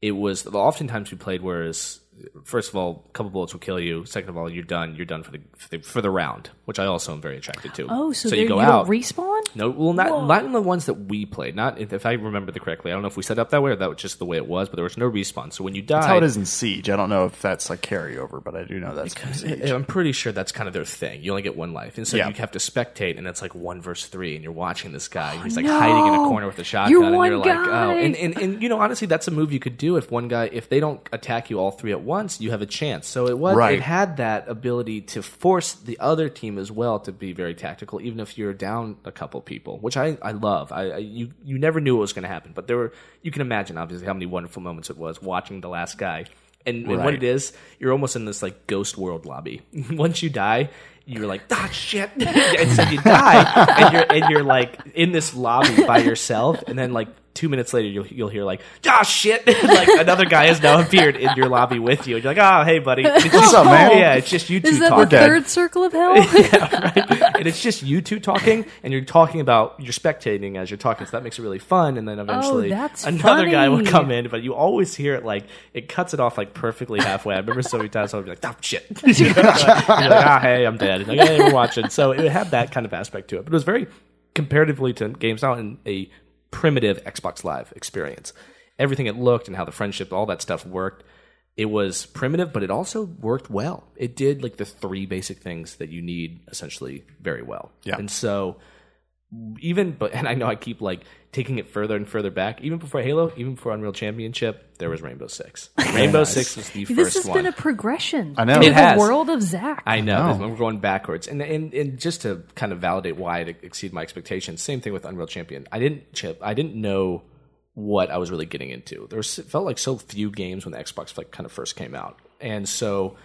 it was. Oftentimes we played whereas, first of all, a couple bullets will kill you. Second of all, you're done. You're done for the round, which I also am very attracted to. Oh, so you go out. Don't respawn? No, well, not in the ones that we played. Not if I remember the correctly. I don't know if we set up that way or that was just the way it was, but there was no respawn. So when you die, that's how it is in Siege. I don't know if that's like carryover, but I do know that's from Siege. I'm pretty sure that's kind of their thing. You only get one life, and so you have to spectate, and it's like 1 versus 3, and you're watching this guy. And he's like hiding in a corner with a shotgun, and you're like, oh, and you know, honestly, that's a move you could do if one guy, if they don't attack you all three at once, you have a chance. So it was, it had that ability to force the other team as well to be very tactical, even if you're down a couple people, which I love. You never knew what was going to happen, but there were, you can imagine obviously how many wonderful moments it was watching the last guy. And what it is, you're almost in this like ghost world lobby. Once you die, you're like, ah, shit. And so you die, and you're like in this lobby by yourself, and then like 2 minutes later, you'll hear like, ah, shit. Like another guy has now appeared in your lobby with you. And you're like, oh, hey, buddy. What's up, man? Yeah, it's just you two talking. Is that the third circle of hell? And it's just you two talking, and you're talking about, you're spectating as you're talking, so that makes it really fun. And then eventually another guy will come in, but you always hear it like, it cuts it off like perfectly halfway. I remember so many times I would be like, ah, shit. You know? Like, you're like, ah, hey, I'm dead. And like, hey, we're watching. So it had that kind of aspect to it. But it was very, comparatively to games now, in a primitive Xbox Live experience. Everything it looked and how the friendship, all that stuff worked. It was primitive, but it also worked well. It did like the three basic things that you need essentially very well. Yeah. And so and I know I keep like taking it further and further back. Even before Halo, even before Unreal Championship, there was Rainbow Six. Rainbow Six was the first one. This has been a progression. I know. It has. The world of Zach. I know. We're going backwards. And just to kind of validate why it exceeded my expectations, same thing with Unreal Championship. I didn't know what I was really getting into. It felt like so few games when the Xbox like kind of first came out. And so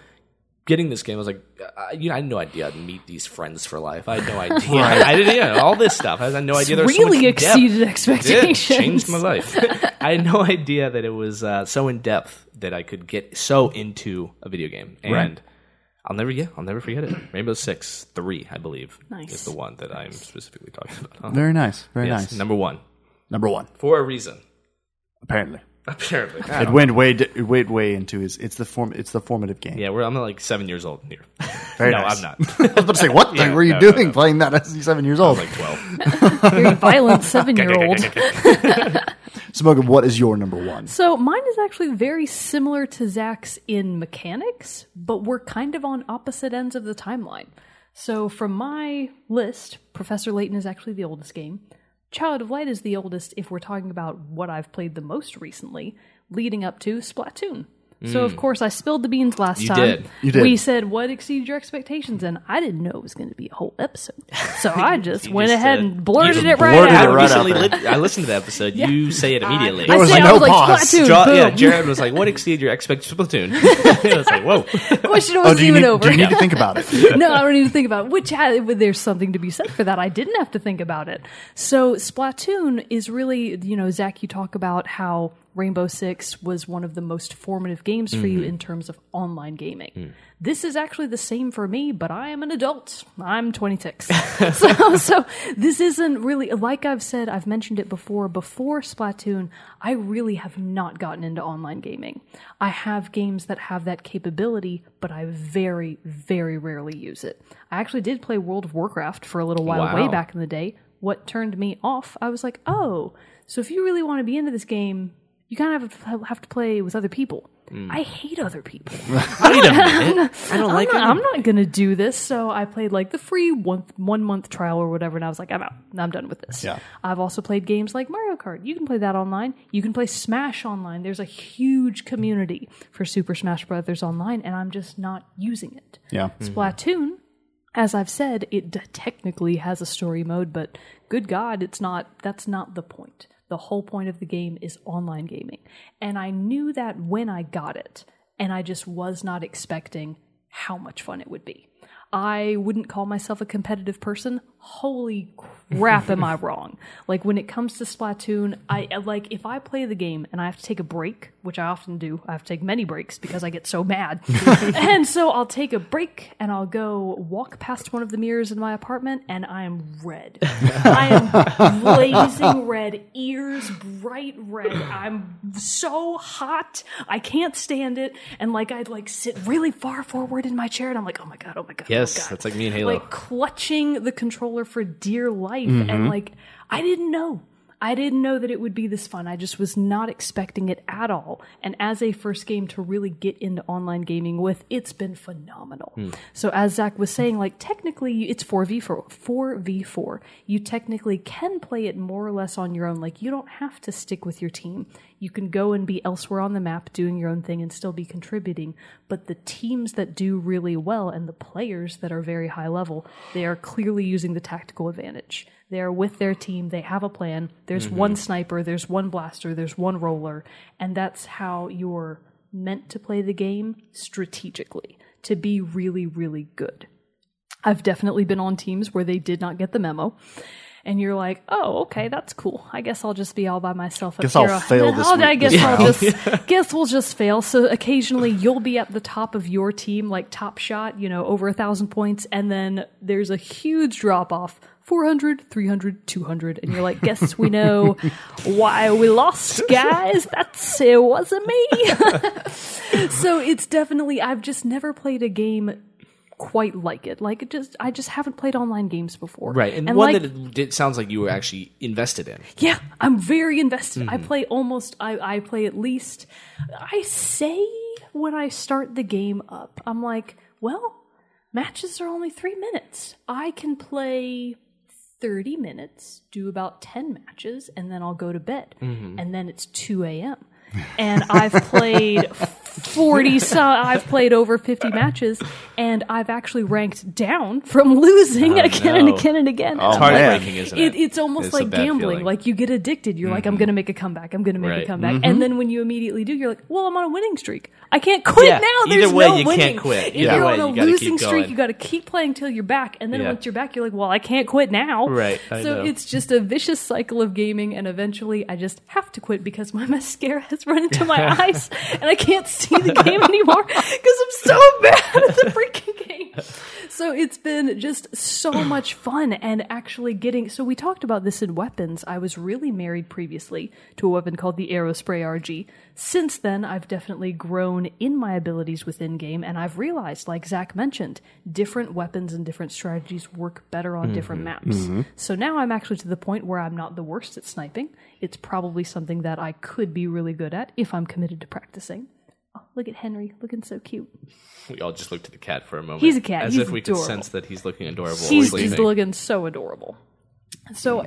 getting this game, I was like, I had no idea I'd meet these friends for life. I had no idea. I didn't, all this stuff. I had no idea there was so much depth. It really exceeded expectations. It changed my life. I had no idea that it was so in depth that I could get so into a video game. And I'll never forget it. Rainbow Six 3, I believe, is the one that I'm specifically talking about. Huh? Very nice. Very nice. Number one. For a reason. Apparently, it went way into his. It's the formative game. Yeah, I'm like 7 years old here. Very nice. I'm not. I was about to say, what thing were you doing playing that as 7 years old? I was like 12. You're a violent 7-year-old. So, Morgan, what is your number one? So mine is actually very similar to Zach's in mechanics, but we're kind of on opposite ends of the timeline. So from my list, Professor Layton is actually the oldest game. Child of Light is the oldest if we're talking about what I've played the most recently, leading up to Splatoon. Mm. So, of course, I spilled the beans last time. You did. We said, what exceeded your expectations? And I didn't know it was going to be a whole episode. So I just went ahead and blurted it right out. I listened to the episode. Yeah. You say it immediately. There was no pause. Like, Splatoon, yeah, Jared was like, what exceeded your expectations? Splatoon. I was like, whoa. Question was over. Do you need to think about it? No, I don't need to think about it. There's something to be said for that. I didn't have to think about it. So Splatoon is really, Zach, you talk about how Rainbow Six was one of the most formative games for you in terms of online gaming. Mm. This is actually the same for me, but I am an adult. I'm 26. so this isn't really, like I've said, I've mentioned it before Splatoon, I really have not gotten into online gaming. I have games that have that capability, but I very, very rarely use it. I actually did play World of Warcraft for a little while way back in the day. What turned me off, I was like, oh, so if you really want to be into this game, you kind of have to play with other people. Mm. I hate other people. I'm not going to do this. So I played like the free one-month trial or whatever, and I was like, I'm out. I'm done with this. Yeah. I've also played games like Mario Kart. You can play that online. You can play Smash online. There's a huge community for Super Smash Brothers online, and I'm just not using it. Yeah. Splatoon, as I've said, it technically has a story mode, but good God, that's not the point. The whole point of the game is online gaming. And I knew that when I got it, and I just was not expecting how much fun it would be. I wouldn't call myself a competitive person. Holy crap, am I wrong? Like, when it comes to Splatoon, if I play the game and I have to take a break, which I often do, I have to take many breaks because I get so mad. And so I'll take a break and I'll go walk past one of the mirrors in my apartment, and I am red. I am blazing red, ears bright red. I'm so hot. I can't stand it. And I'd sit really far forward in my chair, and I'm like, oh my God, oh my God. Yes, that's like me and Halo. Like clutching the controls controller for dear life. Mm-hmm. And like, I didn't know that it would be this fun. I just was not expecting it at all. And as a first game to really get into online gaming with, it's been phenomenal. Mm. So as Zach was saying, like technically it's 4v4. You technically can play it more or less on your own. Like you don't have to stick with your team. You can go and be elsewhere on the map doing your own thing and still be contributing. But the teams that do really well and the players that are very high level, they are clearly using the tactical advantage. They're with their team. They have a plan. There's mm-hmm. one sniper. There's one blaster. There's one roller. And that's how you're meant to play the game strategically, to be really, really good. I've definitely been on teams where they did not get the memo. And you're like, oh, okay, that's cool. I guess I'll just be all by myself. We'll just fail. So occasionally you'll be at the top of your team, like top shot, over 1,000 points. And then there's a huge drop off, 400, 300, 200. And you're like, guess we know why we lost, guys. It wasn't me. So it's definitely, I've just never played a game quite like it. Like I just haven't played online games before. Right. And one like, that it sounds like you were actually invested in. Yeah, I'm very invested. Mm-hmm. I say when I start the game up, I'm like, well, matches are only 3 minutes. I can play 30 minutes, do about 10 matches, and then I'll go to bed. Mm-hmm. And then it's 2 a.m. And I've played 40, so I've played over 50 matches, and I've actually ranked down from losing again and again. Oh, it's hard ranking, isn't it? It's almost like gambling. Feeling. Like you get addicted. You're mm-hmm. like, I'm going to make a comeback. Mm-hmm. And then when you immediately do, you're like, well, I'm on a winning streak. I can't quit now. There's either way, no you winning. Can't quit. If you're on a losing streak, you got to keep playing till you're back. And then once you're back, you're like, well, I can't quit now. Right. So it's just a vicious cycle of gaming, and eventually I just have to quit because my mascara has run into my eyes, and I can't see the game anymore because I'm so bad at the freaking game. So it's been just so much fun, and actually getting... So we talked about this in weapons. I was really married previously to a weapon called the Aerospray RG. Since then, I've definitely grown in my abilities within game, and I've realized, like Zach mentioned, different weapons and different strategies work better on mm-hmm. different maps. Mm-hmm. So now I'm actually to the point where I'm not the worst at sniping. It's probably something that I could be really good at if I'm committed to practicing. Oh, look at Henry, looking so cute. We all just looked at the cat for a moment. He's a cat. As if we could sense that he's looking adorable. He's looking so adorable. So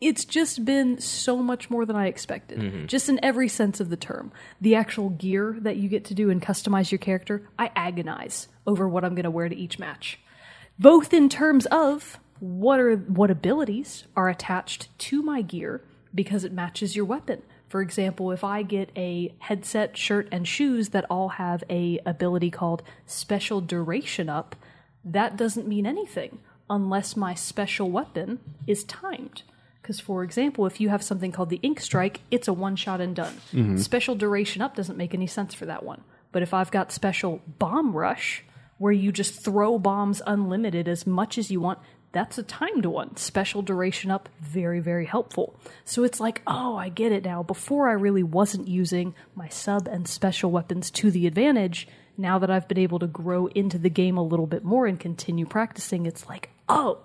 it's just been so much more than I expected, mm-hmm. just in every sense of the term. The actual gear that you get to do and customize your character, I agonize over what I'm going to wear to each match. Both in terms of what abilities are attached to my gear because it matches your weapon. For example, if I get a headset, shirt, and shoes that all have a ability called Special Duration Up, that doesn't mean anything unless my special weapon is timed. Because, for example, if you have something called the Ink Strike, it's a one-shot and done. Mm-hmm. Special Duration Up doesn't make any sense for that one. But if I've got Special Bomb Rush, where you just throw bombs unlimited as much as you want... That's a timed one. Special Duration Up, very, very helpful. So it's like, oh, I get it now. Before I really wasn't using my sub and special weapons to the advantage. Now that I've been able to grow into the game a little bit more and continue practicing, it's like, oh,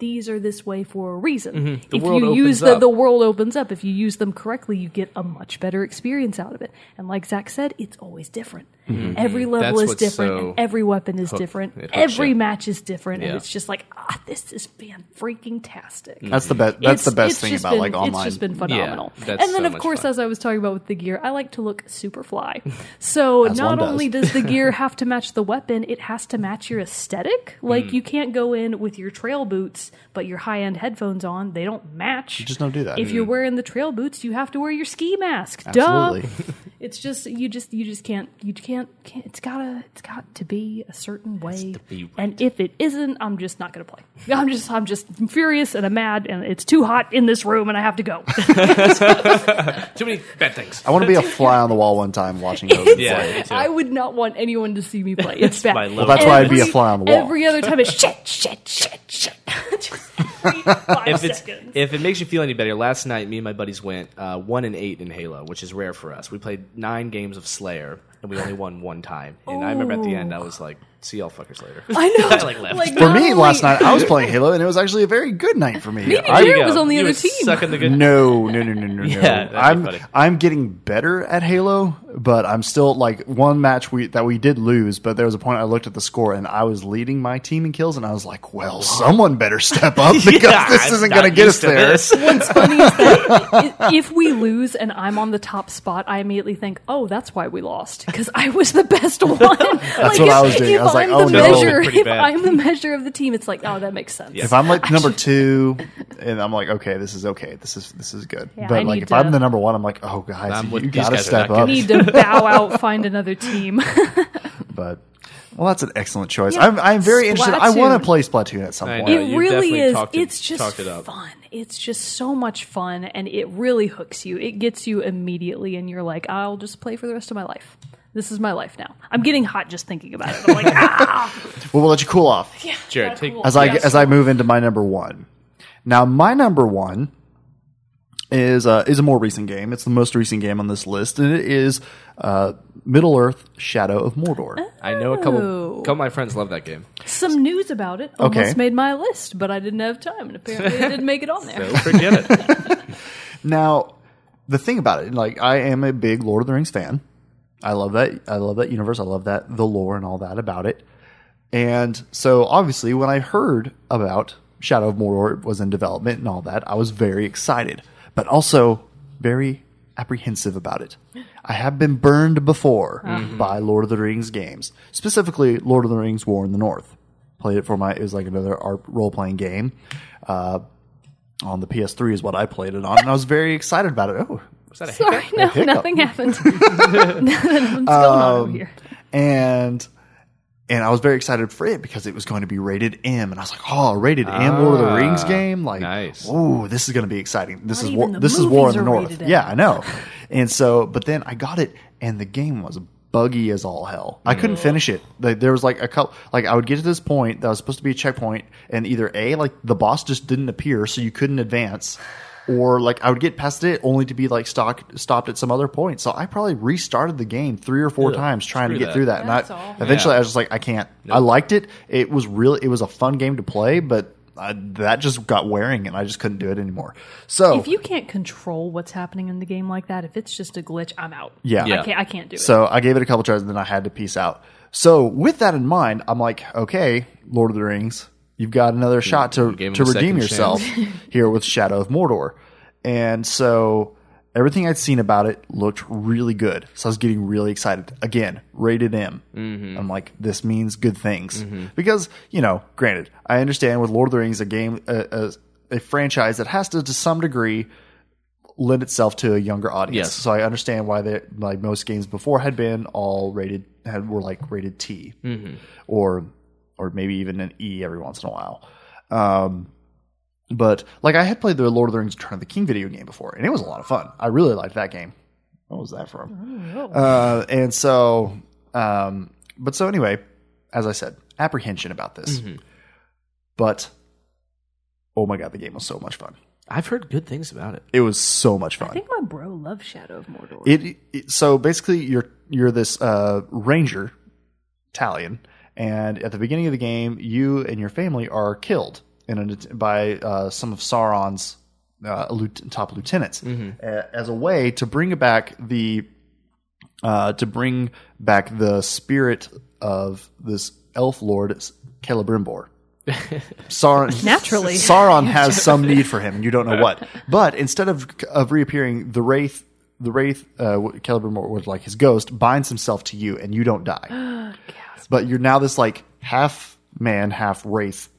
these are this way for a reason. Mm-hmm. The world opens up. If you use them correctly, you get a much better experience out of it. And like Zach said, it's always different. Mm-hmm. Every level is different, and every weapon is different. Every match is different, and it's just like, this is freaking-tastic. That's the best thing about like online. It's just been phenomenal. Yeah, and then, of course, as I was talking about with the gear, I like to look super fly. So not only does the gear have to match the weapon, it has to match your aesthetic. Like, you can't go in with your trail boots, but your high-end headphones on. They don't match. You just don't do that. If you're wearing the trail boots, you have to wear your ski mask. Absolutely. Duh. It's just, you just can't, it's got to be a certain way. Right. And if it isn't, I'm just not going to play. I'm just furious, and I'm mad, and it's too hot in this room, and I have to go. Too many bad things. I want to be a fly on the wall one time watching those. Yeah, I would not want anyone to see me play. It's bad. Well, that's why I'd be a fly on the wall. Every other time it's shit. Just 5 seconds. If it makes you feel any better, last night me and my buddies went 1-8 in Halo, which is rare for us. We played 9 games of Slayer, and we only won one time. And I remember at the end, I was like, see y'all fuckers later. I know. I like left. Like, for me, last night, I was playing Halo, and it was actually a very good night for me. Me and Jarrett was on the other team. No. Yeah, I'm getting better at Halo, but I'm still, like, one match that we did lose, but there was a point I looked at the score, and I was leading my team in kills, and I was like, well, someone better step up, because this isn't going to get us there. What's funny is that if we lose and I'm on the top spot, I immediately think, oh, that's why we lost, because I was the best one. That's what I was doing. I was like, oh, no. If I'm the measure of the team, it's like, oh, that makes sense. Yes. If I'm like number two, and I'm like, okay, this is okay. This is good. Yeah, but like, if I'm the number one, I'm like, oh, guys, you got to step up. You need to bow out, find another team. But... well, that's an excellent choice. Yeah. I'm very interested. I want to play Splatoon at some point. It really is. It's just fun. It's just so much fun, and it really hooks you. It gets you immediately, and you're like, I'll just play for the rest of my life. This is my life now. I'm getting hot just thinking about it. I'm like, ah! Well, we'll let you cool off. Yeah, Jared, take cool. As I move into my number one. Now, my number one is a more recent game. It's the most recent game on this list, and it is... Middle Earth: Shadow of Mordor. Oh. I know a couple of my friends love that game. Some news about it almost made my list, but I didn't have time, and apparently it didn't make it on there. So forget it. Now, the thing about it, like, I am a big Lord of the Rings fan. I love that. I love that universe. I love that the lore and all that about it. And so, obviously, when I heard about Shadow of Mordor, it was in development and all that, I was very excited, but also very apprehensive about it. I have been burned before by Lord of the Rings games, specifically Lord of the Rings: War in the North. Played it for it was like another role playing game on the PS3 is what I played it on, and I was very excited about it. Oh, was that a hiccup? No, nothing happened. I'm still not over here. And I was very excited for it because it was going to be rated M, and I was like, "Oh, rated M Lord of the Rings game! Like, nice. Oh, this is going to be exciting. This is War in the North." Yeah, I know. And so, but then I got it, and the game was buggy as all hell. I couldn't finish it. There was like a couple. Like, I would get to this point that was supposed to be a checkpoint, and either A, like the boss just didn't appear, so you couldn't advance. Or, like, I would get past it only to be, like, stopped at some other point. So I probably restarted the game 3 or 4 times trying to get through that. That's and eventually I was just like, I can't. Nope. I liked it. It was a fun game to play, but that just got wearing, and I just couldn't do it anymore. So if you can't control what's happening in the game like that, if it's just a glitch, I'm out. Yeah. I can't do it. So I gave it a couple tries, and then I had to peace out. So with that in mind, I'm like, okay, Lord of the Rings, you've got another shot to redeem yourself here with Shadow of Mordor. And so everything I'd seen about it looked really good. So I was getting really excited. Again, rated M. Mm-hmm. I'm like, this means good things. Mm-hmm. Because, you know, granted, I understand with Lord of the Rings, a franchise that has to some degree lend itself to a younger audience. Yes. So I understand why most games before had been all rated T or maybe even an E every once in a while. But, like, I had played the Lord of the Rings Return of the King video game before, and it was a lot of fun. I really liked that game. What was that from? I don't know. And so, anyway, as I said, apprehension about this. Mm-hmm. But, oh my God, the game was so much fun. I've heard good things about it. It was so much fun. I think my bro loves Shadow of Mordor. So, basically, you're this ranger, Talion, and at the beginning of the game, you and your family are killed by some of Sauron's top lieutenants as a way to bring back the spirit of this elf lord Celebrimbor. Sauron naturally. Sauron has some need for him, and you don't know what. But instead of reappearing, the wraith Celebrimbor was like his ghost binds himself to you, and you don't die. But you're now this, like, half man, half wraith.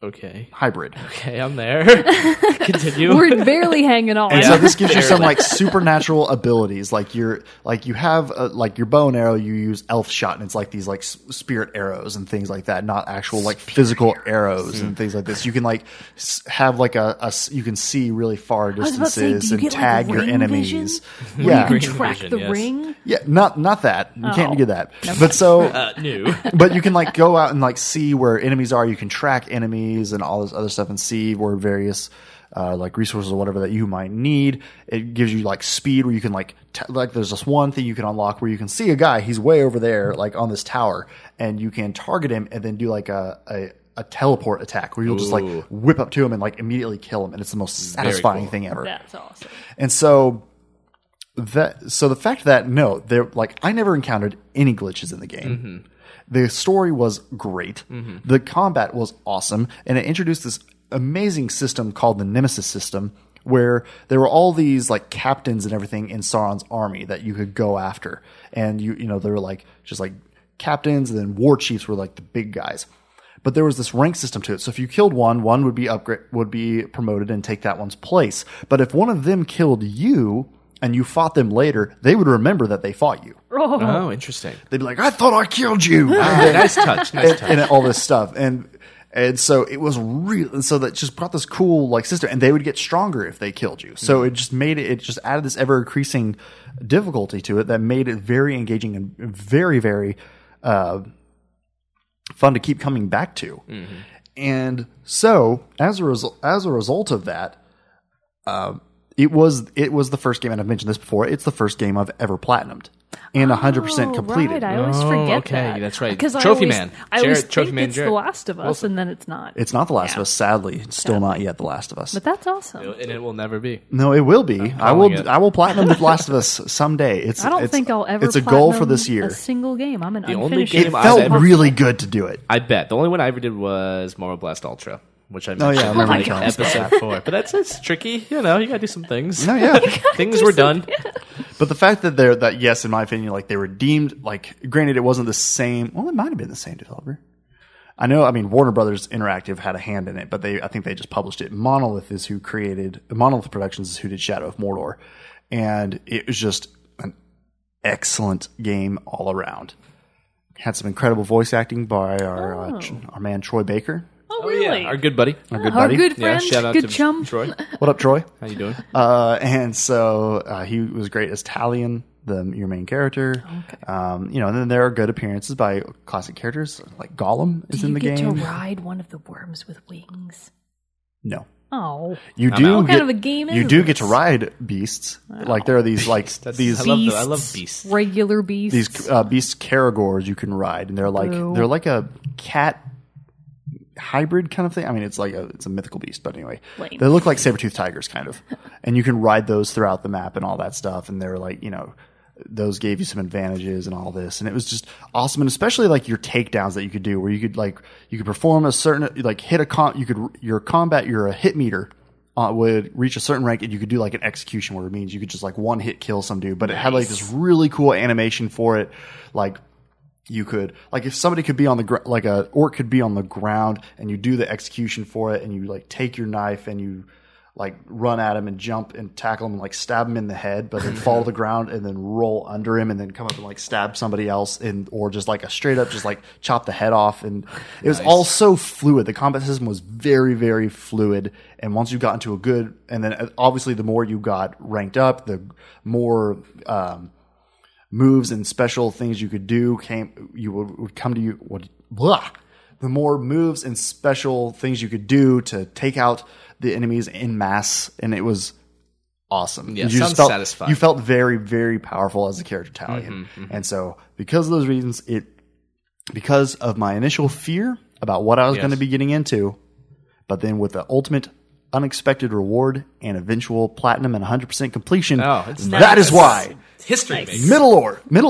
Okay. Hybrid. Okay, I'm there. Continue. We're barely hanging on. And so this gives you some, like, supernatural abilities. Like, you have your bow and arrow, you use elf shot, and it's like these, like, spirit arrows and things like that, not actual, like, physical arrows and things like this. You can, like, have, like, you can see really far distances and tag your enemies. Yeah. You can track the ring? Yeah, not that. You can't do that. No. But so... no. But you can, like, go out and, like, see where enemies are. You can track enemies and all this other stuff and see where various like resources or whatever that you might need. It gives you like speed where you can like there's this one thing you can unlock where you can see a guy, he's way over there, like on this tower, and you can target him and then do like a teleport attack where you'll just like whip up to him and like immediately kill him. And it's the most satisfying thing ever. That's awesome. And so the fact that I never encountered any glitches in the game. Mm-hmm. The story was great. Mm-hmm. The combat was awesome. And it introduced this amazing system called the Nemesis system, where there were all these like captains and everything in Sauron's army that you could go after. And you know, they were like just like captains, and then war chiefs were like the big guys. But there was this rank system to it. So if you killed one would be promoted and take that one's place. But if one of them killed you and you fought them later, they would remember that they fought you. Oh, interesting. They'd be like, I thought I killed you. Nice touch. And all this stuff. And so it was real. And so that just brought this cool like system, and they would get stronger if they killed you. So it just made it just added this ever increasing difficulty to it that made it very engaging and very, very, fun to keep coming back to. Mm-hmm. And so as a result of that, it was the first game, and I've mentioned this before, it's the first game I've ever platinumed and 100% completed. Right. I always forget that. Okay, that's right. I always think it's Jarrett. The Last of Us, Wilson. And then it's not. It's not The Last of Us, sadly. It's still not yet The Last of Us. But that's awesome. And it will never be. No, it will be. I will platinum The Last of Us someday. I don't think I'll ever. It's a goal for this year. A single game. I'm an the only game. It felt really good to do it. I bet. The only one I ever did was Marvel Blast Ultra, which I mentioned in episode 4. But that's tricky. You know, you got to do some things. No, yeah. Things were done. Yeah. But the fact that yes, in my opinion, like they were deemed, like, granted it wasn't the same. Well, it might have been the same developer. I know, I mean, Warner Brothers Interactive had a hand in it, but I think they just published it. Monolith Productions is who did Shadow of Mordor. And it was just an excellent game all around. Had some incredible voice acting by our man Troy Baker. Oh, really? Yeah. Our good buddy. Our good friend. Yeah, shout out to chum. Troy. What up, Troy? How you doing? And so he was great as Talion, your main character. Okay. And then there are good appearances by classic characters, like Gollum is in the game. Do you get to ride one of the worms with wings? No. Oh. What kind of a game is this? You do get to ride beasts. Wow. Like there are these beasts. I love beasts. Regular beasts. These beast caragors you can ride, and they're like they're like a cat hybrid kind of thing. I mean, it's like it's a mythical beast, but anyway, They look like saber-toothed tigers kind of, and you can ride those throughout the map and all that stuff. And they're like, you know, those gave you some advantages and all this, and it was just awesome. And especially like your takedowns that you could do, where you could perform a certain your hit meter would reach a certain rank, and you could do like an execution where it means you could just like one hit kill some dude. But it had like this really cool animation for it, like. You could, like, if somebody could be on the ground, like a orc could be on the ground, and you do the execution for it, and you like take your knife and you like run at him and jump and tackle him and like stab him in the head, but then fall to the ground and then roll under him and then come up and like stab somebody else, and or just like a straight up just like chop the head off. And it was all so fluid. The combat system was very, very fluid. And once you got into a good, and then obviously the more you got ranked up, the more moves and special things you could do the more moves and special things you could do to take out the enemies en masse, and it was awesome. Yeah, you felt satisfying. You felt very, very powerful as a character Talion. Mm-hmm, mm-hmm. And so because of those reasons, because of my initial fear about what I was going to be getting into, but then with the ultimate unexpected reward and eventual platinum and 100% completion, that is why history makes Middle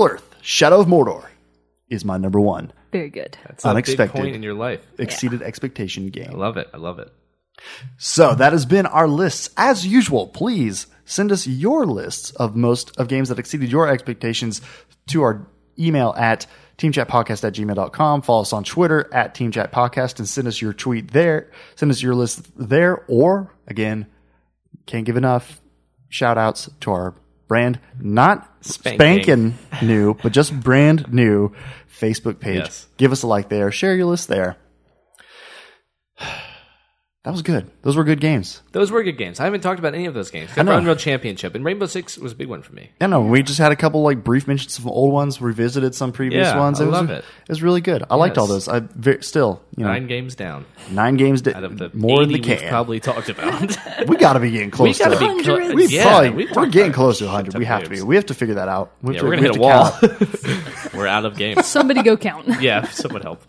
Earth Shadow of Mordor is my number one. Very good. That's unexpected, a big point in your life. Exceeded expectation game. I love it. So that has been our lists. As usual, please send us your lists of most of games that exceeded your expectations to our email at teamchatpodcast@gmail.com. Follow us on Twitter at teamchatpodcast and send us your tweet there. Send us your list there, or again, can't give enough shout outs to our brand, not spanking new, but just brand new Facebook page. Yes. Give us a like there. Share your list there. That was good. Those were good games. Those were good games. I haven't talked about any of those games. Except for Unreal Championship. And Rainbow Six was a big one for me. I know. We just had a couple like brief mentions of old ones, revisited some previous ones. I love it. It was really good. I liked all those. Still, you know. 9 games down. 9 games down. Out of the more 80 we've probably talked about. We got to be getting close to 100. We're getting close to 100. We have to be. We have to figure that out. Yeah, we're going to hit a wall. We're out of games. Somebody go count. Yeah, someone help.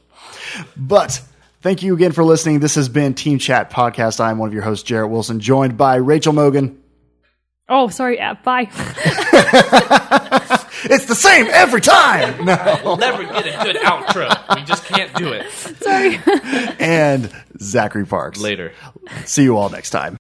But... thank you again for listening. This has been Team Chat Podcast. I am one of your hosts, Jarrett Wilson, joined by Rachel Morgan. Oh, sorry. Bye. It's the same every time. No. We'll never get a good outro. We just can't do it. Sorry. And Zachary Parks. Later. See you all next time.